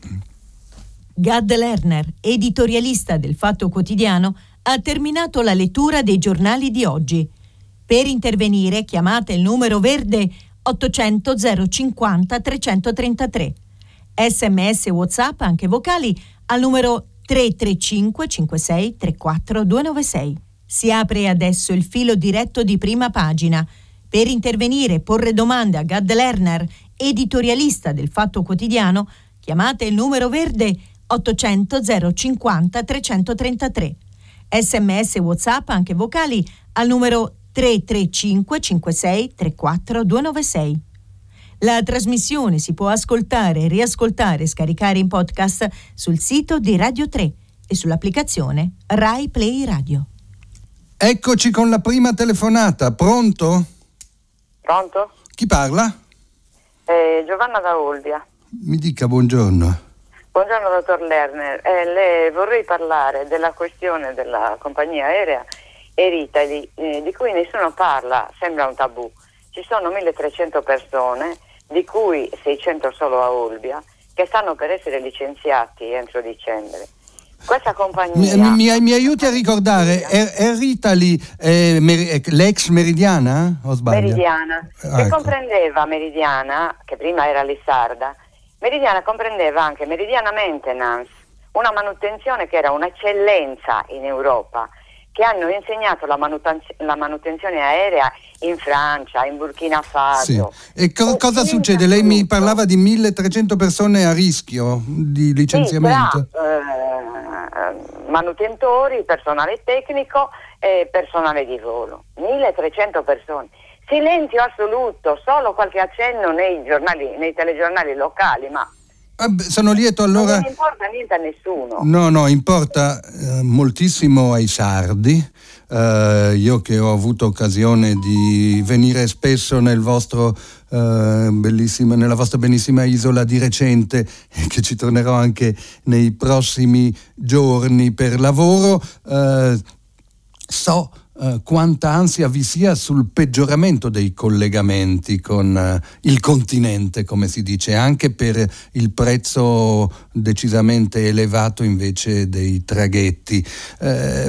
Gad Lerner, editorialista del Fatto Quotidiano, ha terminato la lettura dei giornali di oggi. Per intervenire chiamate il numero verde 800 050 333. SMS e WhatsApp, anche vocali, al numero 335 56 34 296. Si apre adesso il filo diretto di Prima Pagina. Per intervenire e porre domande a Gad Lerner, editorialista del Fatto Quotidiano, chiamate il numero verde 800 050 333. SMS e WhatsApp, anche vocali, al numero 335 56 34 296. La trasmissione si può ascoltare, riascoltare e scaricare in podcast sul sito di Radio 3 e sull'applicazione Rai Play Radio. Eccoci con la prima telefonata. Pronto? Pronto? Chi parla? Giovanna da Olbia. Mi dica buongiorno. Buongiorno dottor Lerner, le vorrei parlare della questione della compagnia aerea Air Italy, di cui nessuno parla, sembra un tabù. Ci sono 1300 persone, di cui 600 solo a Olbia, che stanno per essere licenziati entro dicembre. Questa compagnia... Mi aiuti a ricordare, Air Italy è l'ex Meridiana o sbaglio? Meridiana, che comprendeva Meridiana, che prima era Lissarda. Meridiana comprendeva anche Meridiana Maintenance, una manutenzione che era un'eccellenza in Europa, che hanno insegnato la manutenzione aerea in Francia, in Burkina Faso. Sì. E cosa succede? Lei mi parlava di 1300 persone a rischio di licenziamento. Sì, tra, manutentori, personale tecnico e personale di volo. 1300 persone. Silenzio assoluto, solo qualche accenno nei giornali, nei telegiornali locali, ma sono lieto allora. Non importa niente a nessuno. No, importa moltissimo ai sardi. Io che ho avuto occasione di venire spesso nel vostro nella vostra bellissima isola di recente, che ci tornerò anche nei prossimi giorni per lavoro, so quanta ansia vi sia sul peggioramento dei collegamenti con il continente, come si dice, anche per il prezzo decisamente elevato invece dei traghetti.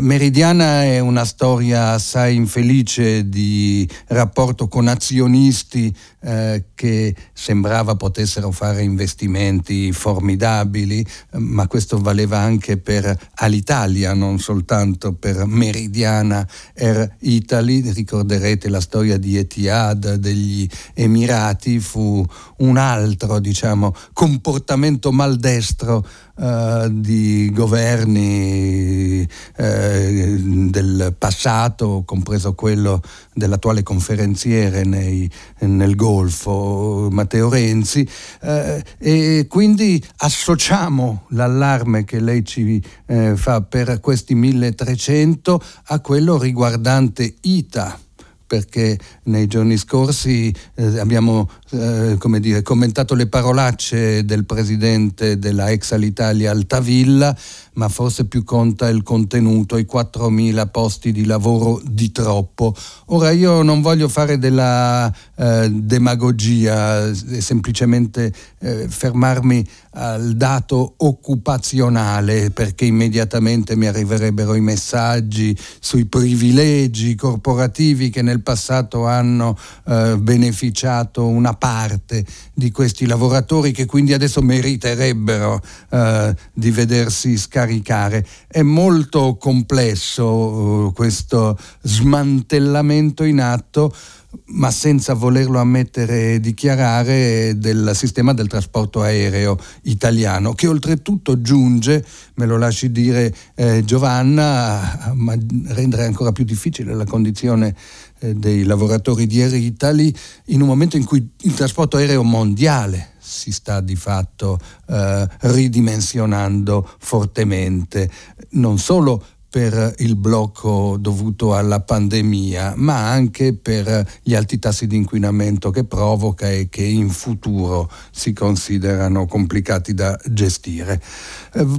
Meridiana è una storia assai infelice di rapporto con azionisti che sembrava potessero fare investimenti formidabili, ma questo valeva anche per Alitalia, non soltanto per Meridiana Air Italy. Ricorderete la storia di Etihad degli Emirati, fu un altro comportamento maldestro di governi del passato, compreso quello dell'attuale conferenziere nel Golfo, Matteo Renzi, e quindi associamo l'allarme che lei ci fa per questi 1300 a quello riguardante ITA, perché nei giorni scorsi abbiamo commentato le parolacce del presidente della ex Alitalia Altavilla, ma forse più conta il contenuto, i 4.000 posti di lavoro di troppo. Ora io non voglio fare della demagogia, semplicemente fermarmi al dato occupazionale, perché immediatamente mi arriverebbero i messaggi sui privilegi corporativi che nel passato hanno beneficiato una parte di questi lavoratori, che quindi adesso meriterebbero di vedersi scaricare. È molto complesso questo smantellamento in atto, ma senza volerlo ammettere e dichiarare, del sistema del trasporto aereo italiano, che oltretutto giunge, me lo lasci dire Giovanna, a rendere ancora più difficile la condizione dei lavoratori di Air Italy, in un momento in cui il trasporto aereo mondiale si sta di fatto ridimensionando fortemente, non solo per il blocco dovuto alla pandemia, ma anche per gli alti tassi di inquinamento che provoca e che in futuro si considerano complicati da gestire.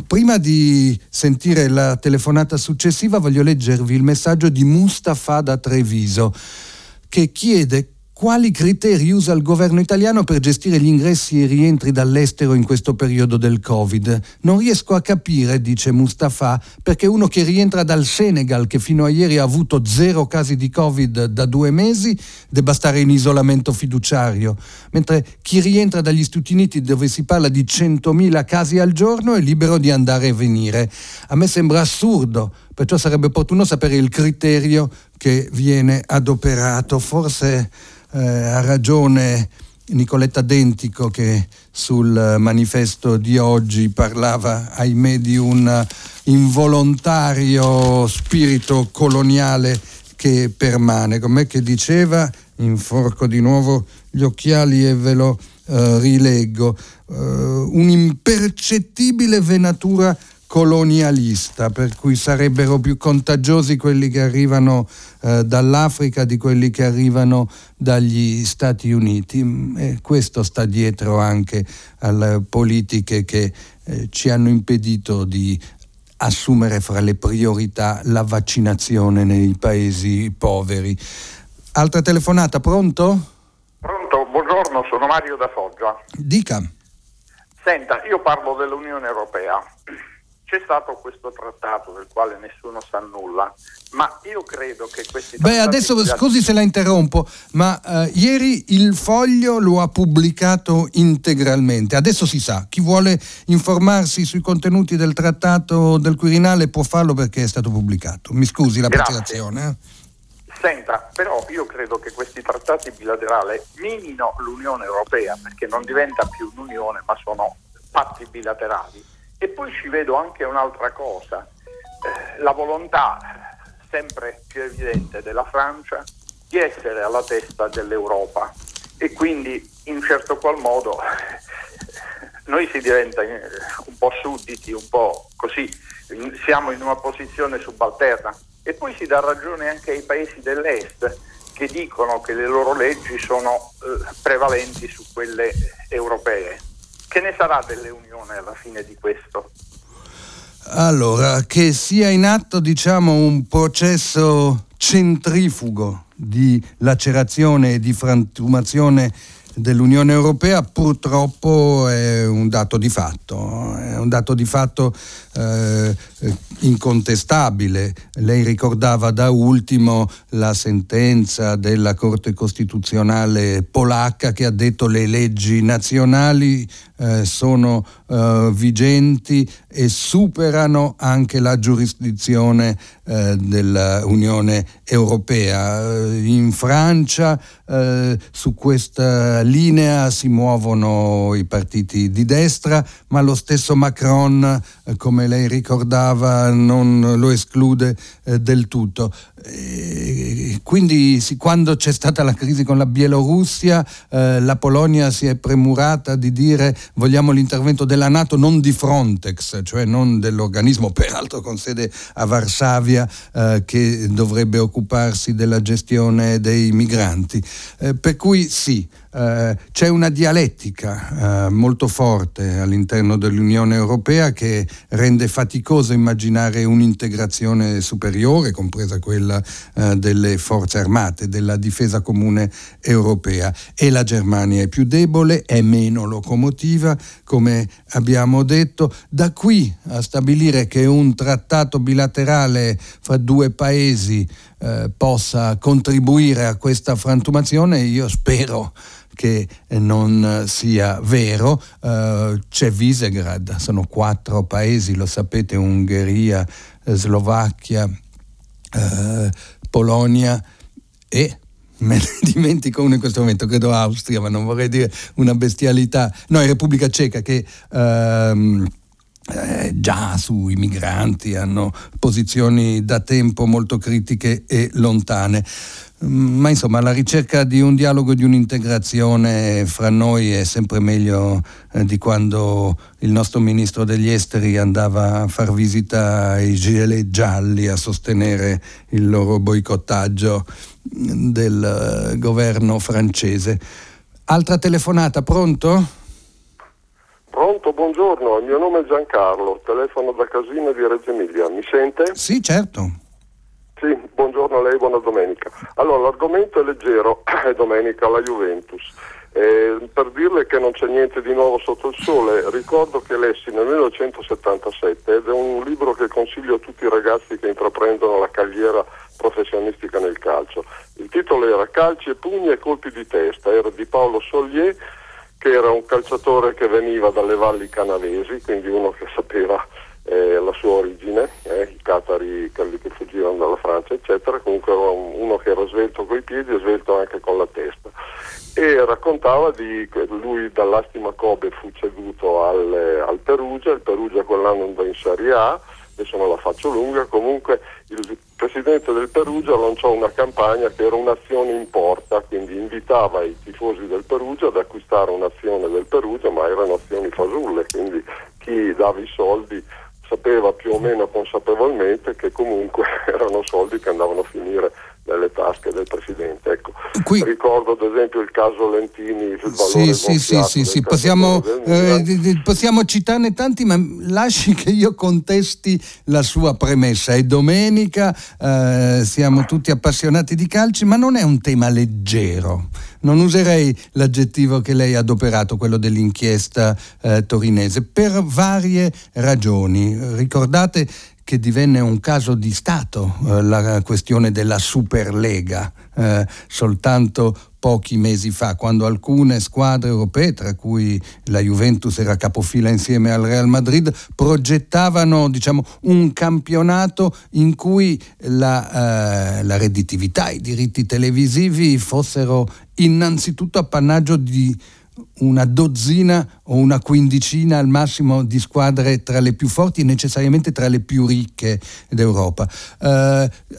Prima di sentire la telefonata successiva voglio leggervi il messaggio di Mustafa da Treviso, che chiede quali criteri usa il governo italiano per gestire gli ingressi e i rientri dall'estero in questo periodo del Covid. Non riesco a capire, dice Mustafa, perché uno che rientra dal Senegal, che fino a ieri ha avuto 0 casi di Covid da 2 mesi, debba stare in isolamento fiduciario, mentre chi rientra dagli Stati Uniti, dove si parla di 100.000 casi al giorno, è libero di andare e venire. A me sembra assurdo, perciò sarebbe opportuno sapere il criterio che viene adoperato. Forse ha ragione Nicoletta Dentico, che sul manifesto di oggi parlava, ahimè, di un involontario spirito coloniale che permane. Com'è che diceva? Inforco di nuovo gli occhiali e ve lo rileggo. Un'impercettibile venatura colonialista, per cui sarebbero più contagiosi quelli che arrivano dall'Africa di quelli che arrivano dagli Stati Uniti, e questo sta dietro anche alle politiche che ci hanno impedito di assumere fra le priorità la vaccinazione nei paesi poveri. Altra telefonata, pronto? Pronto, buongiorno, sono Mario da Foggia. Dica. Senta, io parlo dell'Unione Europea. C'è stato questo trattato del quale nessuno sa nulla, ma io credo che questi... Beh, adesso scusi se la interrompo, ma ieri il Foglio lo ha pubblicato integralmente, adesso si sa. Chi vuole informarsi sui contenuti del trattato del Quirinale può farlo, perché è stato pubblicato. Mi scusi la precisazione. Senta, però io credo che questi trattati bilaterali minino l'Unione Europea, perché non diventa più un'unione, ma sono patti bilaterali. E poi ci vedo anche un'altra cosa, la volontà sempre più evidente della Francia di essere alla testa dell'Europa, e quindi in certo qual modo noi si diventa un po' sudditi, un po' così, siamo in una posizione subalterna. E poi si dà ragione anche ai paesi dell'est che dicono che le loro leggi sono prevalenti su quelle europee. Che ne sarà dell'Unione alla fine di questo? Allora, che sia in atto, diciamo, un processo centrifugo di lacerazione e di frantumazione dell'Unione Europea, purtroppo è un dato di fatto, incontestabile. Lei ricordava da ultimo la sentenza della Corte Costituzionale polacca, che ha detto le leggi nazionali sono vigenti e superano anche la giurisdizione dell'Unione Europea. In Francia su questa linea si muovono i partiti di destra, ma lo stesso Macron, come lei ricordava, non lo esclude del tutto. Quindi quando c'è stata la crisi con la Bielorussia, la Polonia si è premurata di dire vogliamo l'intervento della NATO, non di Frontex, cioè non dell'organismo, peraltro con sede a Varsavia, che dovrebbe occuparsi della gestione dei migranti. Per cui sì, c'è una dialettica molto forte all'interno dell'Unione Europea, che rende faticoso immaginare un'integrazione superiore, compresa quella delle forze armate, della difesa comune europea. E la Germania è più debole, è meno locomotiva, come abbiamo detto. Da qui a stabilire che un trattato bilaterale fra due paesi possa contribuire a questa frantumazione, io spero che non sia vero. C'è Visegrad, sono 4 paesi, lo sapete, Ungheria, Slovacchia, Polonia e me ne dimentico uno in questo momento, credo Austria, ma non vorrei dire una bestialità, no, è Repubblica Ceca, che già sui migranti hanno posizioni da tempo molto critiche e lontane. Ma insomma, la ricerca di un dialogo e di un'integrazione fra noi è sempre meglio di quando il nostro ministro degli esteri andava a far visita ai gilet gialli a sostenere il loro boicottaggio del governo francese. Altra telefonata, pronto? Pronto, buongiorno, il mio nome è Giancarlo, telefono da Casino di Reggio Emilia, mi sente? Sì, certo. Sì, buongiorno a lei, buona domenica. Allora, l'argomento è leggero, è domenica la Juventus. Per dirle che non c'è niente di nuovo sotto il sole, ricordo che lessi nel 1977, ed è un libro che consiglio a tutti i ragazzi che intraprendono la carriera professionistica nel calcio. Il titolo era Calci e pugni e colpi di testa, era di Paolo Solier, che era un calciatore che veniva dalle valli canavesi, quindi uno che sapeva la sua origine, i catari, quelli che fuggivano dalla Francia, eccetera. Comunque era uno che era svelto coi piedi e svelto anche con la testa. E raccontava di lui dall'Astima Kobe fu ceduto al Perugia, il Perugia quell'anno andò in Serie A, adesso non la faccio lunga, comunque il presidente del Perugia lanciò una campagna che era un'azione in porta, quindi invitava i tifosi del Perugia ad acquistare un'azione del Perugia, ma erano azioni fasulle, quindi chi dava i soldi sapeva più o meno consapevolmente che comunque erano soldi che andavano a finire nelle tasche del presidente. Ecco. Ricordo ad esempio il caso Lentini, il valore sì, possiamo citarne tanti, ma lasci che io contesti la sua premessa. È domenica, siamo tutti appassionati di calci, ma non è un tema leggero. Non userei l'aggettivo che lei ha adoperato, quello dell'inchiesta torinese, per varie ragioni. Ricordate che divenne un caso di Stato la questione della Superlega soltanto pochi mesi fa, quando alcune squadre europee, tra cui la Juventus era capofila insieme al Real Madrid, progettavano un campionato in cui la redditività, i diritti televisivi fossero innanzitutto appannaggio di una dozzina o una quindicina al massimo di squadre tra le più forti e necessariamente tra le più ricche d'Europa.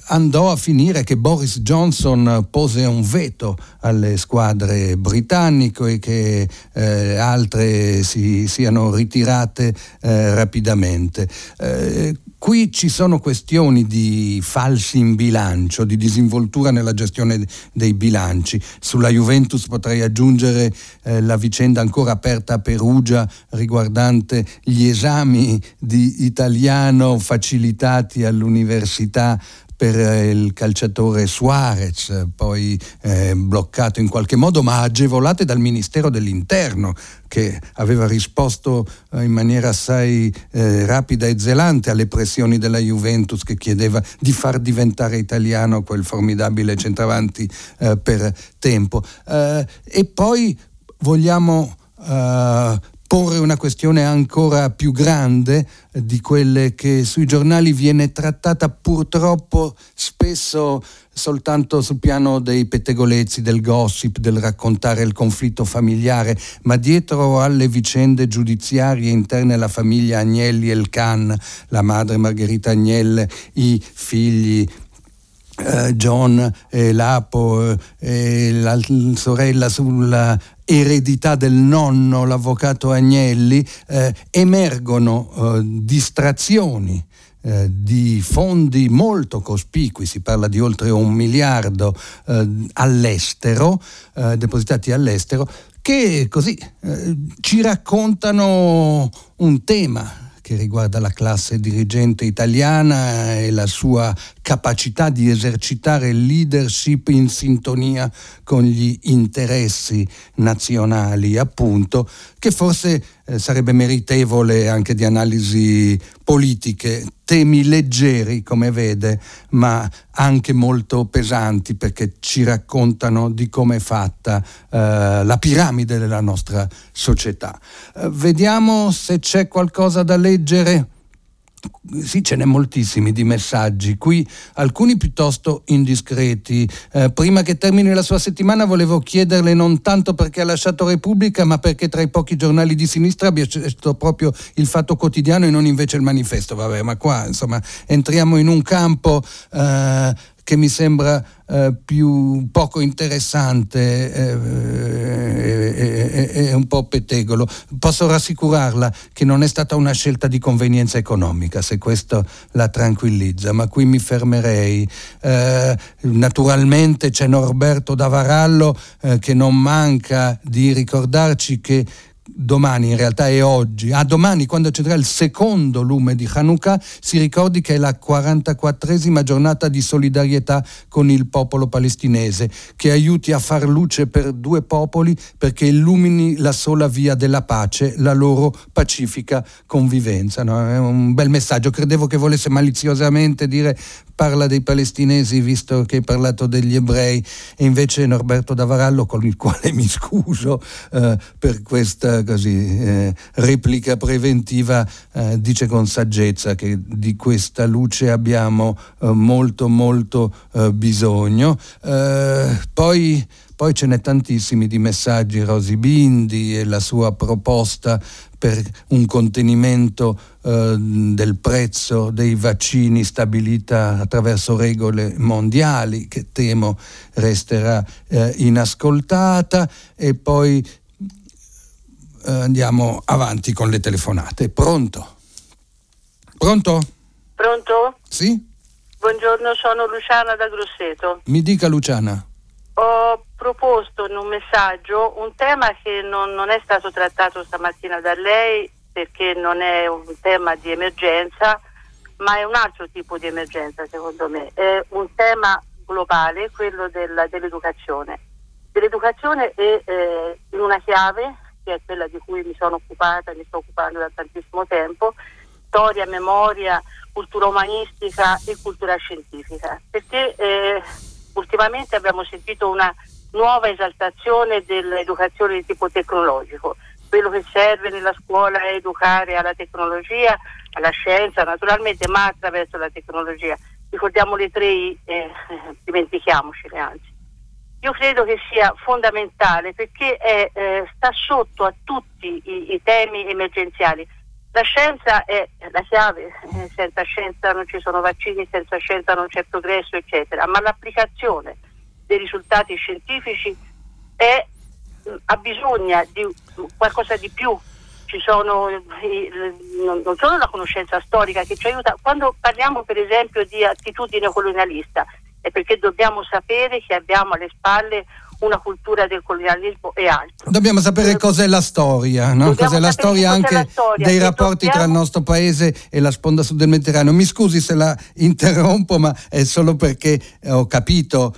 Andò a finire che Boris Johnson pose un veto alle squadre britanniche e che altre si siano ritirate rapidamente. Qui ci sono questioni di falsi in bilancio, di disinvoltura nella gestione dei bilanci. Sulla Juventus potrei aggiungere la vicenda ancora aperta a Perugia riguardante gli esami di italiano facilitati all'università per il calciatore Suarez, poi bloccato in qualche modo ma agevolate dal Ministero dell'Interno, che aveva risposto in maniera assai rapida e zelante alle pressioni della Juventus, che chiedeva di far diventare italiano quel formidabile centravanti per tempo. E poi vogliamo porre una questione ancora più grande di quelle che sui giornali viene trattata purtroppo spesso soltanto sul piano dei pettegolezzi, del gossip, del raccontare il conflitto familiare, ma dietro alle vicende giudiziarie interne alla famiglia Agnelli e Elkann, la madre Margherita Agnelli, i figli John e Lapo e la sorella sulla eredità del nonno, l'avvocato Agnelli, emergono distrazioni di fondi molto cospicui, si parla di oltre 1 miliardo all'estero, depositati all'estero, che così ci raccontano un tema che riguarda la classe dirigente italiana e la sua capacità di esercitare leadership in sintonia con gli interessi nazionali, appunto, che forse sarebbe meritevole anche di analisi politiche, temi leggeri come vede, ma anche molto pesanti, perché ci raccontano di come è fatta la piramide della nostra società. Vediamo se c'è qualcosa da leggere. Sì, ce n'è moltissimi di messaggi qui, alcuni piuttosto indiscreti. Prima che termini la sua settimana volevo chiederle, non tanto perché ha lasciato Repubblica, ma perché tra i pochi giornali di sinistra abbia scelto proprio il Fatto Quotidiano e non invece il Manifesto. Vabbè, ma qua insomma entriamo in un campo che mi sembra più poco interessante e un po' pettegolo. Posso rassicurarla che non è stata una scelta di convenienza economica, se questo la tranquillizza, ma qui mi fermerei. Naturalmente c'è Norberto da Varallo che non manca di ricordarci che domani, in realtà è oggi, domani quando accederà il secondo lume di Hanukkah, si ricordi che è la 44esima giornata di solidarietà con il popolo palestinese, che aiuti a far luce per due popoli perché illumini la sola via della pace, la loro pacifica convivenza. No? È un bel messaggio. Credevo che volesse maliziosamente dire parla dei palestinesi visto che hai parlato degli ebrei, e invece Norberto Davarallo, con il quale mi scuso per questa così replica preventiva, dice con saggezza che di questa luce abbiamo molto bisogno. Poi ce n'è tantissimi di messaggi. Rosy Bindi e la sua proposta per un contenimento del prezzo dei vaccini stabilita attraverso regole mondiali, che temo resterà inascoltata. E poi andiamo avanti con le telefonate. Pronto? Pronto? Pronto? Sì? Buongiorno, sono Luciana da Grosseto. Mi dica, Luciana. Ho proposto in un messaggio un tema che non è stato trattato stamattina da lei, perché non è un tema di emergenza, ma è un altro tipo di emergenza, secondo me. È un tema globale, quello dell'educazione. Dell'educazione è in una chiave, che è quella di cui mi sono occupata, mi sto occupando da tantissimo tempo: storia, memoria, cultura umanistica e cultura scientifica, perché ultimamente abbiamo sentito una nuova esaltazione dell'educazione di tipo tecnologico. Quello che serve nella scuola è educare alla tecnologia, alla scienza naturalmente, ma attraverso la tecnologia. Ricordiamo le 3 I, dimentichiamocene anzi. Io credo che sia fondamentale perché sta sotto a tutti i temi emergenziali. La scienza è la chiave, senza scienza non ci sono vaccini, senza scienza non c'è progresso, eccetera. Ma l'applicazione dei risultati scientifici ha bisogno di qualcosa di più. Ci sono non solo la conoscenza storica che ci aiuta. Quando parliamo per esempio di attitudine colonialista, è perché dobbiamo sapere che abbiamo alle spalle una cultura del colonialismo e altro. Dobbiamo sapere cos'è la storia, no? Cos'è la storia anche dei rapporti tra il nostro paese e la sponda sud del Mediterraneo. Mi scusi se la interrompo, ma è solo perché ho capito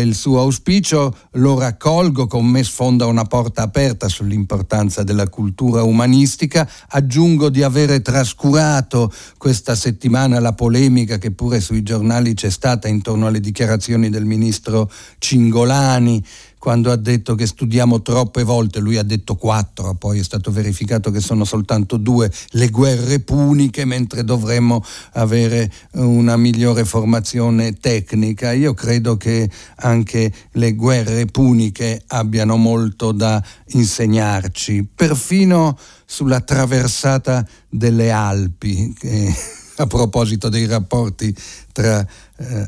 il suo auspicio, lo raccolgo. Con me sfonda una porta aperta sull'importanza della cultura umanistica. Aggiungo di avere trascurato questa settimana la polemica che pure sui giornali c'è stata intorno alle dichiarazioni del ministro Cingolani, quando ha detto che studiamo troppe volte. Lui ha detto 4, poi è stato verificato che sono soltanto 2 le guerre puniche, mentre dovremmo avere una migliore formazione tecnica. Io credo che anche le guerre puniche abbiano molto da insegnarci, perfino sulla traversata delle Alpi, che, a proposito dei rapporti tra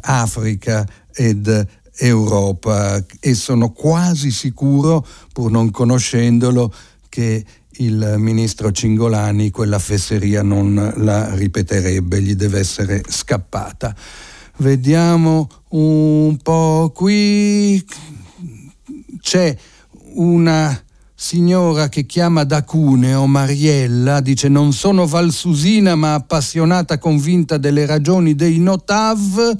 Africa ed Europa. E sono quasi sicuro, pur non conoscendolo, che il ministro Cingolani quella fesseria non la ripeterebbe, gli deve essere scappata. Vediamo un po' qui. C'è una signora che chiama da Cuneo, Mariella, dice: non sono valsusina ma appassionata, convinta delle ragioni dei Notav,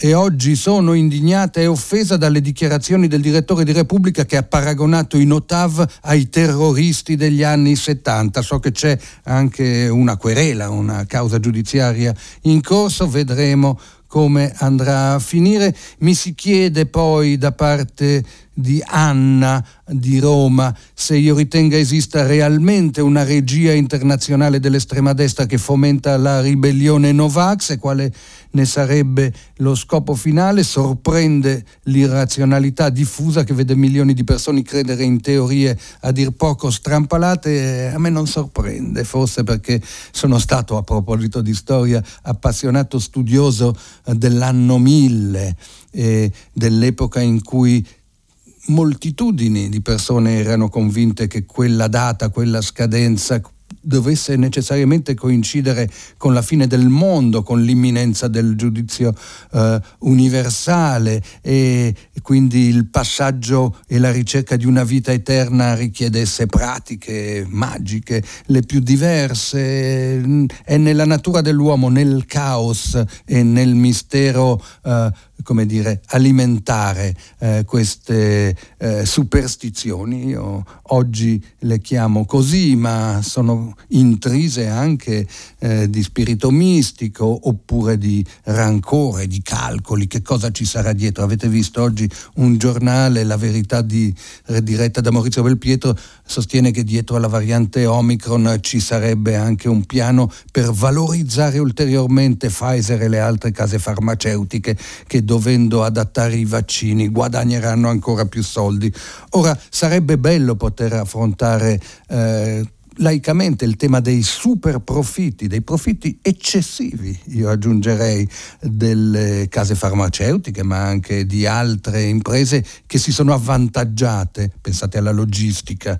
e oggi sono indignata e offesa dalle dichiarazioni del direttore di Repubblica, che ha paragonato i Notav ai terroristi degli anni 70. So che c'è anche una querela, una causa giudiziaria in corso, vedremo come andrà a finire. Mi si chiede poi da parte di Anna di Roma, se io ritenga esista realmente una regia internazionale dell'estrema destra che fomenta la ribellione Novax e quale ne sarebbe lo scopo finale, sorprende l'irrazionalità diffusa che vede milioni di persone credere in teorie a dir poco strampalate. A me non sorprende, forse perché sono stato, a proposito di storia, appassionato studioso dell'anno 1000, dell'epoca in cui moltitudini di persone erano convinte che quella data, quella scadenza dovesse necessariamente coincidere con la fine del mondo, con l'imminenza del giudizio universale, e quindi il passaggio e la ricerca di una vita eterna richiedesse pratiche magiche le più diverse. È nella natura dell'uomo, nel caos e nel mistero alimentare queste superstizioni. Io oggi le chiamo così, ma sono intrise anche di spirito mistico, oppure di rancore, di calcoli. Che cosa ci sarà dietro? Avete visto oggi un giornale, La Verità, diretta da Maurizio Belpietro, sostiene che dietro alla variante Omicron ci sarebbe anche un piano per valorizzare ulteriormente Pfizer e le altre case farmaceutiche che, dovendo adattare i vaccini, guadagneranno ancora più soldi. Ora, sarebbe bello poter affrontare laicamente il tema dei super profitti, dei profitti eccessivi, io aggiungerei, delle case farmaceutiche, ma anche di altre imprese che si sono avvantaggiate, pensate alla logistica,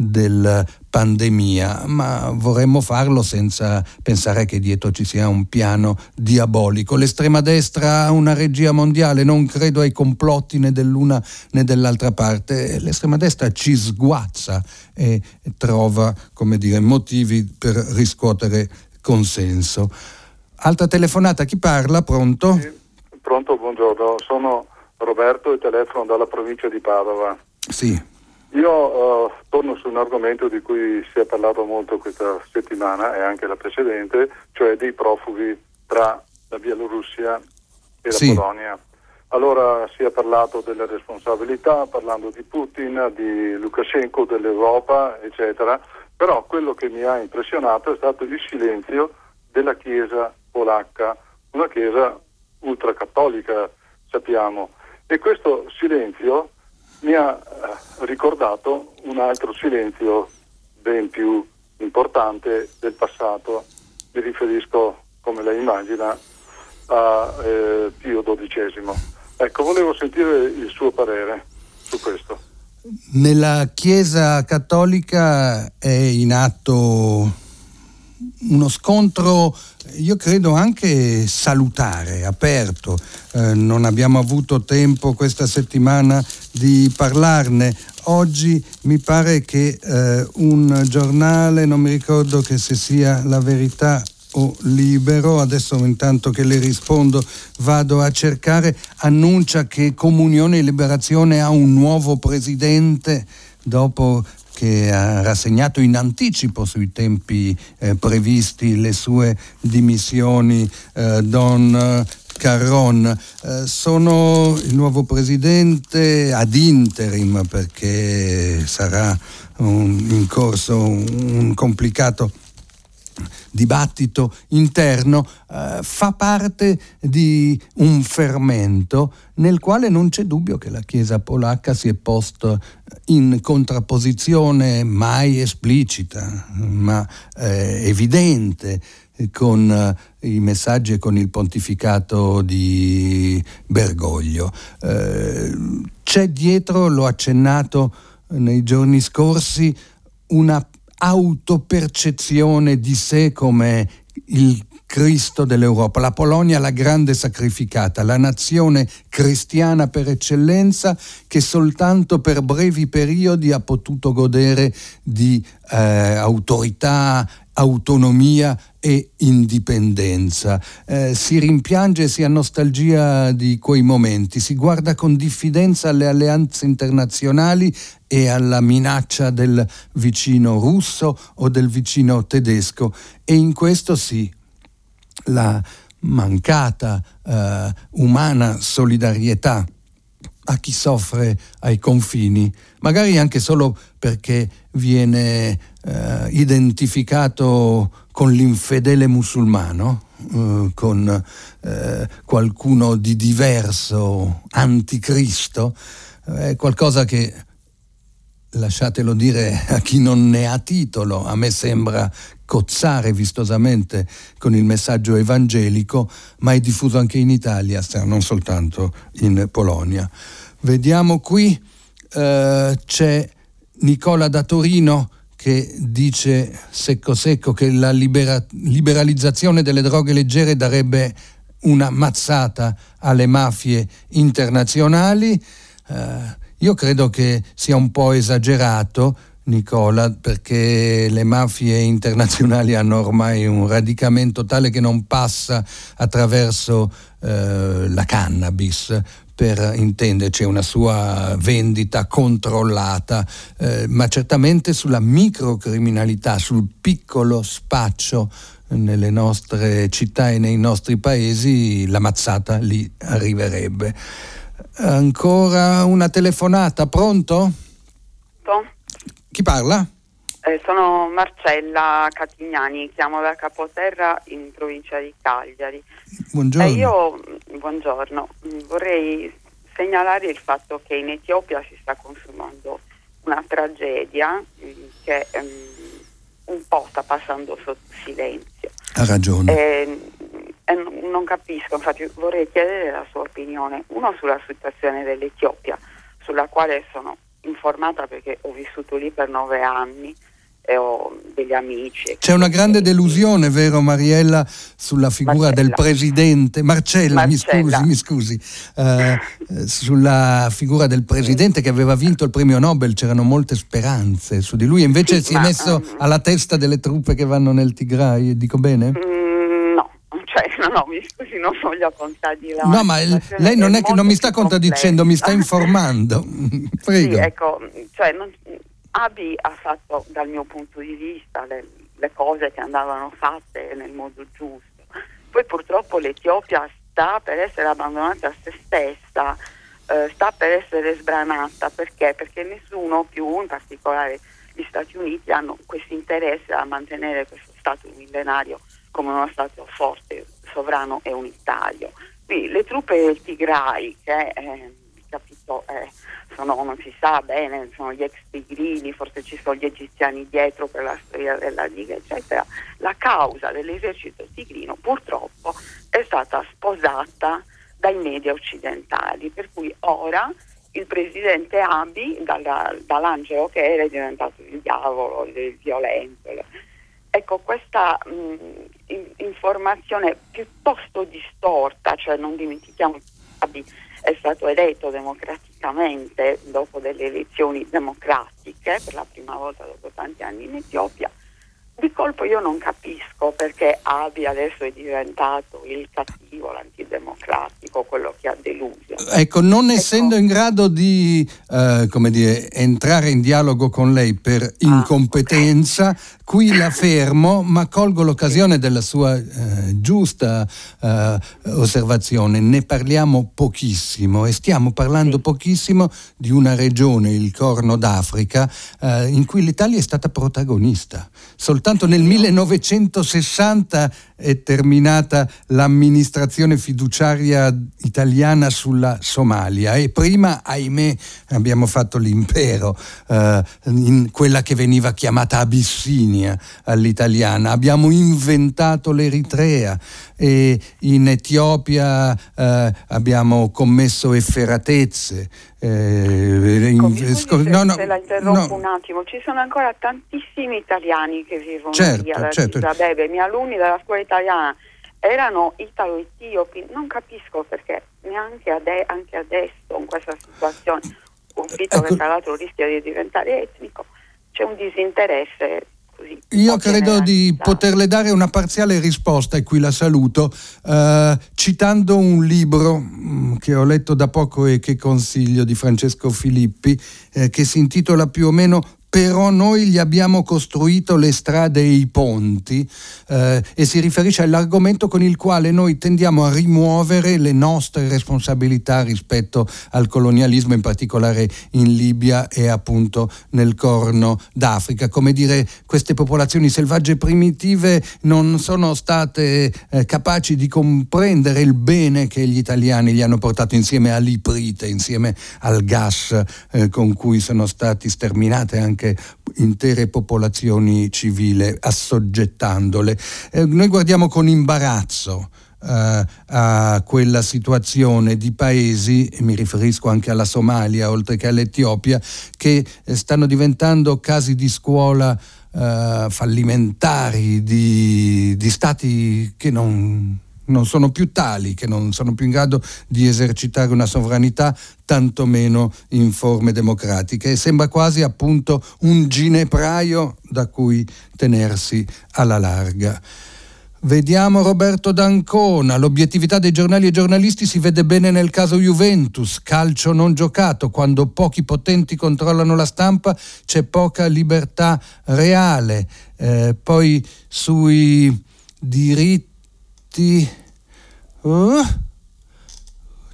del pandemia, ma vorremmo farlo senza pensare che dietro ci sia un piano diabolico. L'estrema destra ha una regia mondiale, non credo ai complotti né dell'una né dell'altra parte. L'estrema destra ci sguazza e trova, motivi per riscuotere consenso. Altra telefonata, chi parla? Pronto? Sì, pronto, buongiorno, sono Roberto e telefono dalla provincia di Padova. Sì. Io torno su un argomento di cui si è parlato molto questa settimana e anche la precedente, cioè dei profughi tra la Bielorussia e la Polonia. Allora si è parlato delle responsabilità, parlando di Putin, di Lukashenko, dell'Europa, eccetera, però quello che mi ha impressionato è stato il silenzio della Chiesa polacca, una Chiesa ultracattolica, sappiamo, e questo silenzio mi ha ricordato un altro silenzio ben più importante del passato. Mi riferisco, come lei immagina, a Pio XII. Ecco, volevo sentire il suo parere su questo. Nella Chiesa cattolica è in atto uno scontro, io credo anche salutare, aperto. Non abbiamo avuto tempo questa settimana di parlarne. Oggi mi pare che un giornale, non mi ricordo che se sia La Verità o Libero, adesso intanto che le rispondo vado a cercare, annuncia che Comunione e Liberazione ha un nuovo presidente dopo che ha rassegnato in anticipo sui tempi previsti le sue dimissioni, Don Carron. Sono il nuovo presidente ad interim, perché sarà in corso un complicato dibattito interno. Fa parte di un fermento nel quale non c'è dubbio che la Chiesa polacca si è posta in contrapposizione mai esplicita, ma evidente, con i messaggi e con il pontificato di Bergoglio. C'è dietro, l'ho accennato nei giorni scorsi, una autopercezione di sé come il Cristo dell'Europa, la Polonia la grande sacrificata, la nazione cristiana per eccellenza, che soltanto per brevi periodi ha potuto godere di autorità, autonomia e indipendenza. Si rimpiange e si ha nostalgia di quei momenti, si guarda con diffidenza alle alleanze internazionali e alla minaccia del vicino russo o del vicino tedesco, e in questo la mancata umana solidarietà a chi soffre ai confini, magari anche solo perché viene identificato con l'infedele musulmano, con qualcuno di diverso, anticristo, è qualcosa che, lasciatelo dire a chi non ne ha titolo, a me sembra cozzare vistosamente con il messaggio evangelico, ma è diffuso anche in Italia, non soltanto in Polonia. Vediamo qui, c'è Nicola da Torino che dice secco secco che la liberalizzazione delle droghe leggere darebbe una mazzata alle mafie internazionali. Io credo che sia un po' esagerato, Nicola, perché le mafie internazionali hanno ormai un radicamento tale che non passa attraverso la cannabis, per intenderci, una sua vendita controllata, ma certamente sulla microcriminalità, sul piccolo spaccio nelle nostre città e nei nostri paesi la mazzata lì arriverebbe. Ancora una telefonata, pronto? Chi parla? Sono Marcella Catignani, chiamo da Capoterra in provincia di Cagliari. Buongiorno. Buongiorno, vorrei segnalare il fatto che in Etiopia si sta consumando una tragedia che un po' sta passando sotto silenzio. Ha ragione. Non capisco, infatti vorrei chiedere la sua opinione, uno sulla situazione dell'Etiopia, sulla quale sono informata perché ho vissuto lì per 9 anni e ho degli amici. C'è una grande delusione, vero Mariella, sulla figura del presidente Marcella. Mi scusi, sulla figura del presidente che aveva vinto il premio Nobel, c'erano molte speranze su di lui, invece sì, si è messo alla testa delle truppe che vanno nel Tigray, dico bene? No, mi scusi, non voglio contraddire. No, ma lei non è che non mi sta contraddicendo, mi sta informando. Prego. Sì, ecco, cioè Abi ha fatto, dal mio punto di vista, le cose che andavano fatte nel modo giusto. Poi purtroppo l'Etiopia sta per essere abbandonata a se stessa, sta per essere sbranata. Perché? Perché nessuno più, in particolare gli Stati Uniti, hanno questo interesse a mantenere questo stato millenario come uno stato forte, sovrano e unitario. Quindi le truppe del Tigray, che sono, non si sa bene, sono gli ex tigrini, forse ci sono gli egiziani dietro per la storia della Liga, eccetera. La causa dell'esercito tigrino purtroppo è stata sposata dai media occidentali, per cui ora il presidente Abiy, dall'angelo che era, è diventato il diavolo, il violento. Ecco, questa informazione piuttosto distorta, cioè non dimentichiamo che è stato eletto democraticamente dopo delle elezioni democratiche per la prima volta dopo tanti anni in Etiopia. Di colpo io non capisco perché Abiy adesso è diventato il cattivo, l'antidemocratico, quello che ha deluso. Ecco, non essendo in grado di entrare in dialogo con lei per incompetenza, qui la fermo, ma colgo l'occasione della sua giusta osservazione. Ne parliamo pochissimo e stiamo parlando pochissimo di una regione, il Corno d'Africa, in cui l'Italia è stata protagonista. Soltanto nel 1960 è terminata l'amministrazione fiduciaria italiana sulla Somalia e prima, ahimè, abbiamo fatto l'impero in quella che veniva chiamata Abissinia all'italiana. Abbiamo inventato l'Eritrea e in Etiopia abbiamo commesso efferatezze. Se la interrompo un attimo, ci sono ancora tantissimi italiani che vivono lì ad Addis Abeba. I miei alunni della scuola italiana erano italo-etiopi, non capisco perché neanche anche adesso in questa situazione, un conflitto che tra l'altro rischia di diventare etnico, c'è un disinteresse. Io credo di poterle dare una parziale risposta e qui la saluto citando un libro che ho letto da poco e che consiglio, di Francesco Filippi, che si intitola più o meno però noi gli abbiamo costruito le strade e i ponti, e si riferisce all'argomento con il quale noi tendiamo a rimuovere le nostre responsabilità rispetto al colonialismo, in particolare in Libia e appunto nel Corno d'Africa. Come dire, queste popolazioni selvagge primitive non sono state capaci di comprendere il bene che gli italiani gli hanno portato, insieme all'iprite, insieme al gas con cui sono stati sterminate anche intere popolazioni civili, assoggettandole. Noi guardiamo con imbarazzo a quella situazione di paesi, e mi riferisco anche alla Somalia oltre che all'Etiopia, che stanno diventando casi di scuola fallimentari di stati che non sono più tali, che non sono più in grado di esercitare una sovranità, tantomeno in forme democratiche, e sembra quasi appunto un ginepraio da cui tenersi alla larga. Vediamo Roberto D'Ancona: l'obiettività dei giornali e giornalisti si vede bene nel caso Juventus, calcio non giocato, quando pochi potenti controllano la stampa c'è poca libertà reale. Poi sui diritti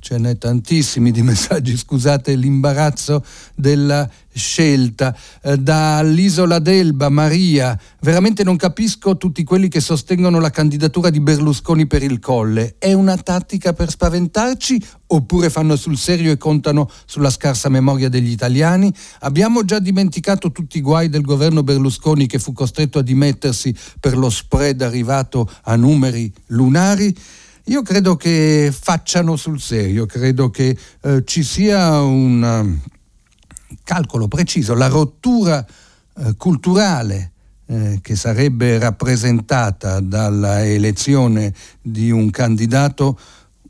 ce n'è tantissimi di messaggi, scusate l'imbarazzo della scelta. Dall'isola d'Elba Maria: veramente non capisco tutti quelli che sostengono la candidatura di Berlusconi per il Colle, è una tattica per spaventarci oppure fanno sul serio e contano sulla scarsa memoria degli italiani? Abbiamo già dimenticato tutti i guai del governo Berlusconi, che fu costretto a dimettersi per lo spread arrivato a numeri lunari? Io credo che facciano sul serio, credo che ci sia un calcolo preciso. La rottura culturale che sarebbe rappresentata dalla elezione di un candidato,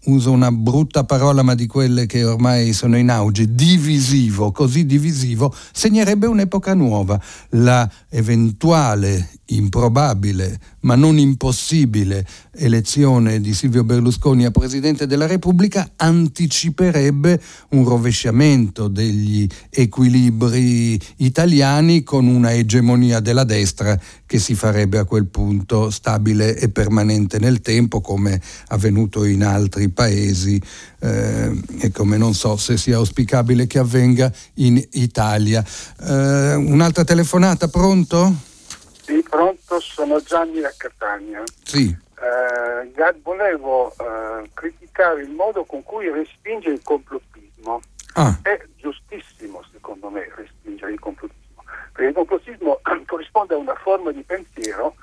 uso una brutta parola ma di quelle che ormai sono in auge, divisivo, così divisivo, segnerebbe un'epoca nuova. La eventuale, improbabile ma non impossibile elezione di Silvio Berlusconi a Presidente della Repubblica anticiperebbe un rovesciamento degli equilibri italiani, con una egemonia della destra che si farebbe a quel punto stabile e permanente nel tempo, come avvenuto in altri paesi e come non so se sia auspicabile che avvenga in Italia. Un'altra telefonata, pronto? Sì, pronto, sono Gianni da Catania. Sì. Volevo criticare il modo con cui respinge il complottismo. È giustissimo, secondo me, respingere il complottismo, perché il complottismo corrisponde a una forma di pensiero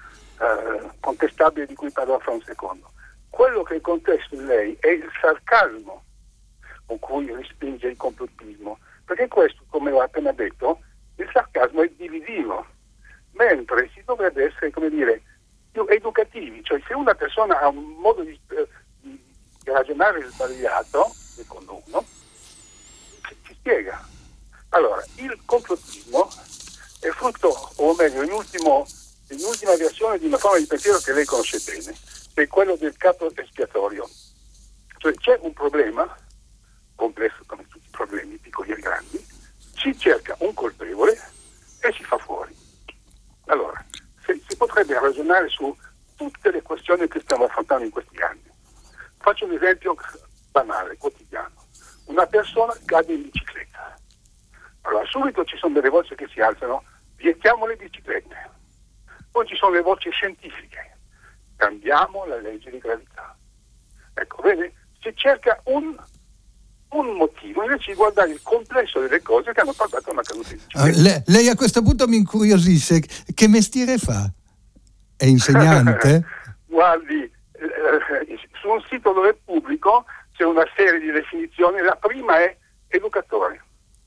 contestabile, di cui parlo fra un secondo. Quello che contesto in lei è il sarcasmo con cui respinge il complottismo, perché questo, come ho appena detto, il sarcasmo è divisivo, mentre si dovrebbe essere, come dire, più educativi. Cioè, se una persona ha un modo di ragionare sbagliato, secondo uno, si spiega. Allora, il complottismo è frutto, o meglio, in ultima versione di una forma di pensiero che lei conosce bene, che è quello del capo espiatorio. Cioè, c'è un problema complesso, come tutti i problemi, piccoli e grandi, si cerca un colpevole e si fa fuori. Allora, si potrebbe ragionare su tutte le questioni che stiamo affrontando in questi anni. Faccio un esempio banale, quotidiano. Una persona cade in bicicletta. Allora, subito ci sono delle voci che si alzano: vietiamo le biciclette. Poi ci sono le voci scientifiche: cambiamo la legge di gravità. Ecco, vedi, si cerca un motivo, invece di guardare il complesso delle cose che hanno portato a una caduta. Lei a questo punto mi incuriosisce: che mestiere fa? È insegnante? Guardi, su un sito dove è pubblico c'è una serie di definizioni, la prima è educatore.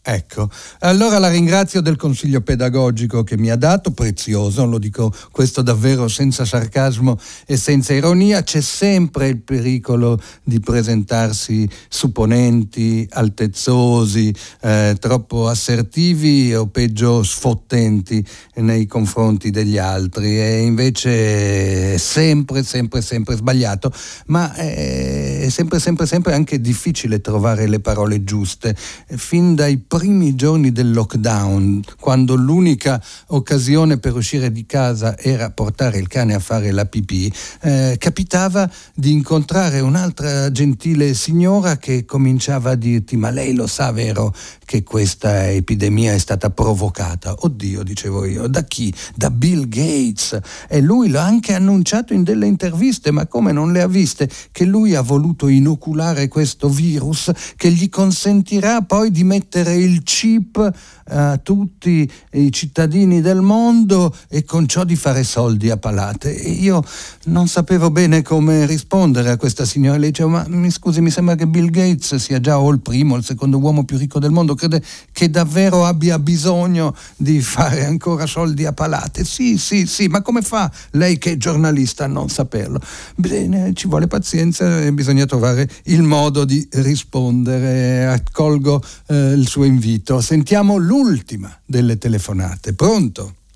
Ecco, allora la ringrazio del consiglio pedagogico che mi ha dato, prezioso, lo dico questo davvero senza sarcasmo e senza ironia. C'è sempre il pericolo di presentarsi supponenti, altezzosi, troppo assertivi o peggio sfottenti nei confronti degli altri, e invece è sempre sbagliato, ma è sempre anche difficile trovare le parole giuste. Fin dai primi giorni del lockdown, quando l'unica occasione per uscire di casa era portare il cane a fare la pipì, capitava di incontrare un'altra gentile signora che cominciava a dirti: ma lei lo sa, vero, che questa epidemia è stata provocata? Oddio, dicevo io, da chi? Da Bill Gates, e lui l'ha anche annunciato in delle interviste, ma come, non le ha viste? Che lui ha voluto inoculare questo virus che gli consentirà poi di mettere il chip a tutti i cittadini del mondo e con ciò di fare soldi a palate. E io non sapevo bene come rispondere a questa signora. Lei diceva: ma mi scusi, mi sembra che Bill Gates sia già o il primo o il secondo uomo più ricco del mondo, crede che davvero abbia bisogno di fare ancora soldi a palate? Sì, ma come fa lei che è giornalista a non saperlo? Bene, ci vuole pazienza e bisogna trovare il modo di rispondere. Accolgo il suo invito. Sentiamo l'ultima delle telefonate. Pronto?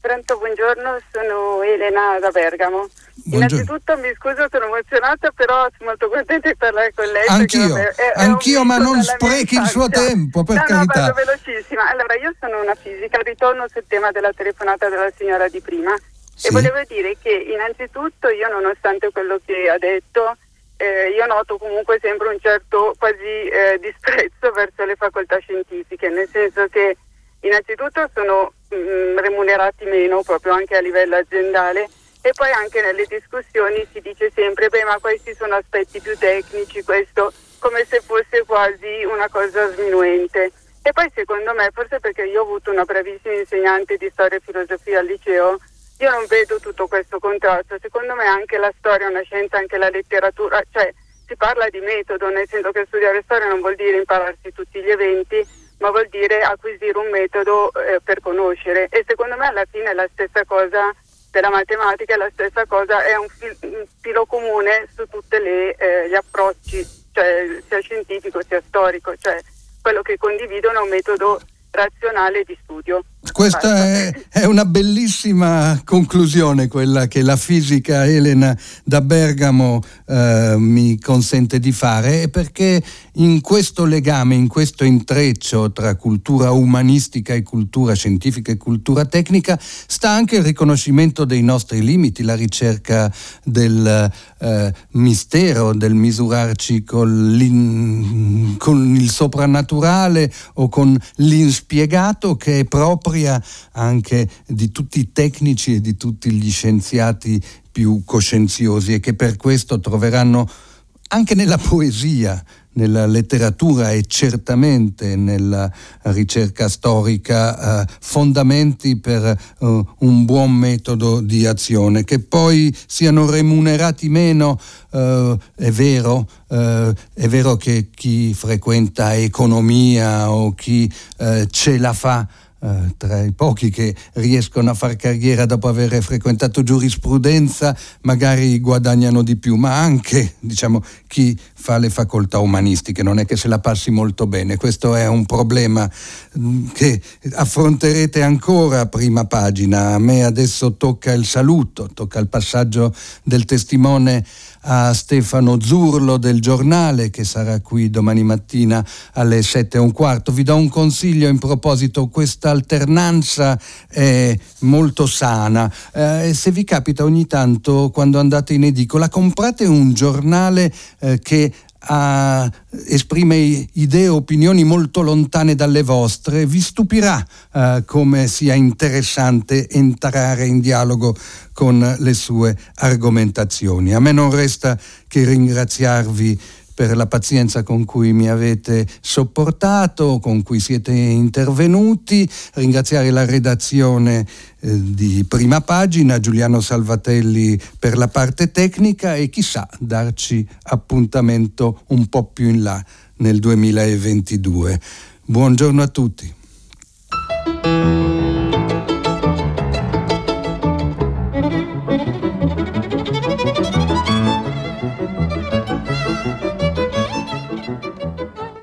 Pronto, buongiorno, sono Elena da Bergamo. Buongiorno. Innanzitutto mi scuso, sono emozionata, però sono molto contenta di parlare con lei. Anch'io, ma non sprechi il suo tempo, per carità. Vado velocissima. Allora, io sono una fisica, ritorno sul tema della telefonata della signora di prima. Sì. E volevo dire che innanzitutto io, nonostante quello che ha detto, io noto comunque sempre un certo quasi disprezzo verso le facoltà scientifiche, nel senso che innanzitutto sono remunerati meno, proprio anche a livello aziendale, e poi anche nelle discussioni si dice sempre: beh, ma questi sono aspetti più tecnici, questo, come se fosse quasi una cosa sminuente. E poi secondo me, forse perché io ho avuto una bravissima insegnante di storia e filosofia al liceo, io non vedo tutto questo contrasto. Secondo me anche la storia è una scienza, anche la letteratura, cioè si parla di metodo, nel senso che studiare storia non vuol dire impararsi tutti gli eventi, ma vuol dire acquisire un metodo per conoscere. E secondo me alla fine è la stessa cosa della matematica, è la stessa cosa, è un filo comune su tutti gli approcci, cioè sia scientifico sia storico, cioè quello che condividono è un metodo razionale di studio. Questa è una bellissima conclusione, quella che la fisica Elena da Bergamo mi consente di fare, perché in questo legame, in questo intreccio tra cultura umanistica e cultura scientifica e cultura tecnica sta anche il riconoscimento dei nostri limiti, la ricerca del mistero, del misurarci con il soprannaturale o con l'inspiegato, che è proprio anche di tutti i tecnici e di tutti gli scienziati più coscienziosi, e che per questo troveranno anche nella poesia, nella letteratura e certamente nella ricerca storica fondamenti per un buon metodo di azione. Che poi siano remunerati meno, è vero che chi frequenta economia o chi ce la fa, tra i pochi che riescono a far carriera dopo aver frequentato giurisprudenza, magari guadagnano di più, ma anche, diciamo, chi fa le facoltà umanistiche non è che se la passi molto bene. Questo è un problema che affronterete ancora a prima pagina. A me adesso tocca il saluto, tocca il passaggio del testimone a Stefano Zurlo del Giornale, che sarà qui domani mattina alle 7:15. Vi do un consiglio in proposito: questa alternanza è molto sana. Se vi capita ogni tanto, quando andate in edicola, comprate un giornale che esprime idee e opinioni molto lontane dalle vostre. Vi stupirà come sia interessante entrare in dialogo con le sue argomentazioni. A me non resta che ringraziarvi per la pazienza con cui mi avete sopportato, con cui siete intervenuti, ringraziare la redazione di Prima Pagina, Giuliano Salvatelli per la parte tecnica, e chissà, darci appuntamento un po' più in là nel 2022. Buongiorno a tutti.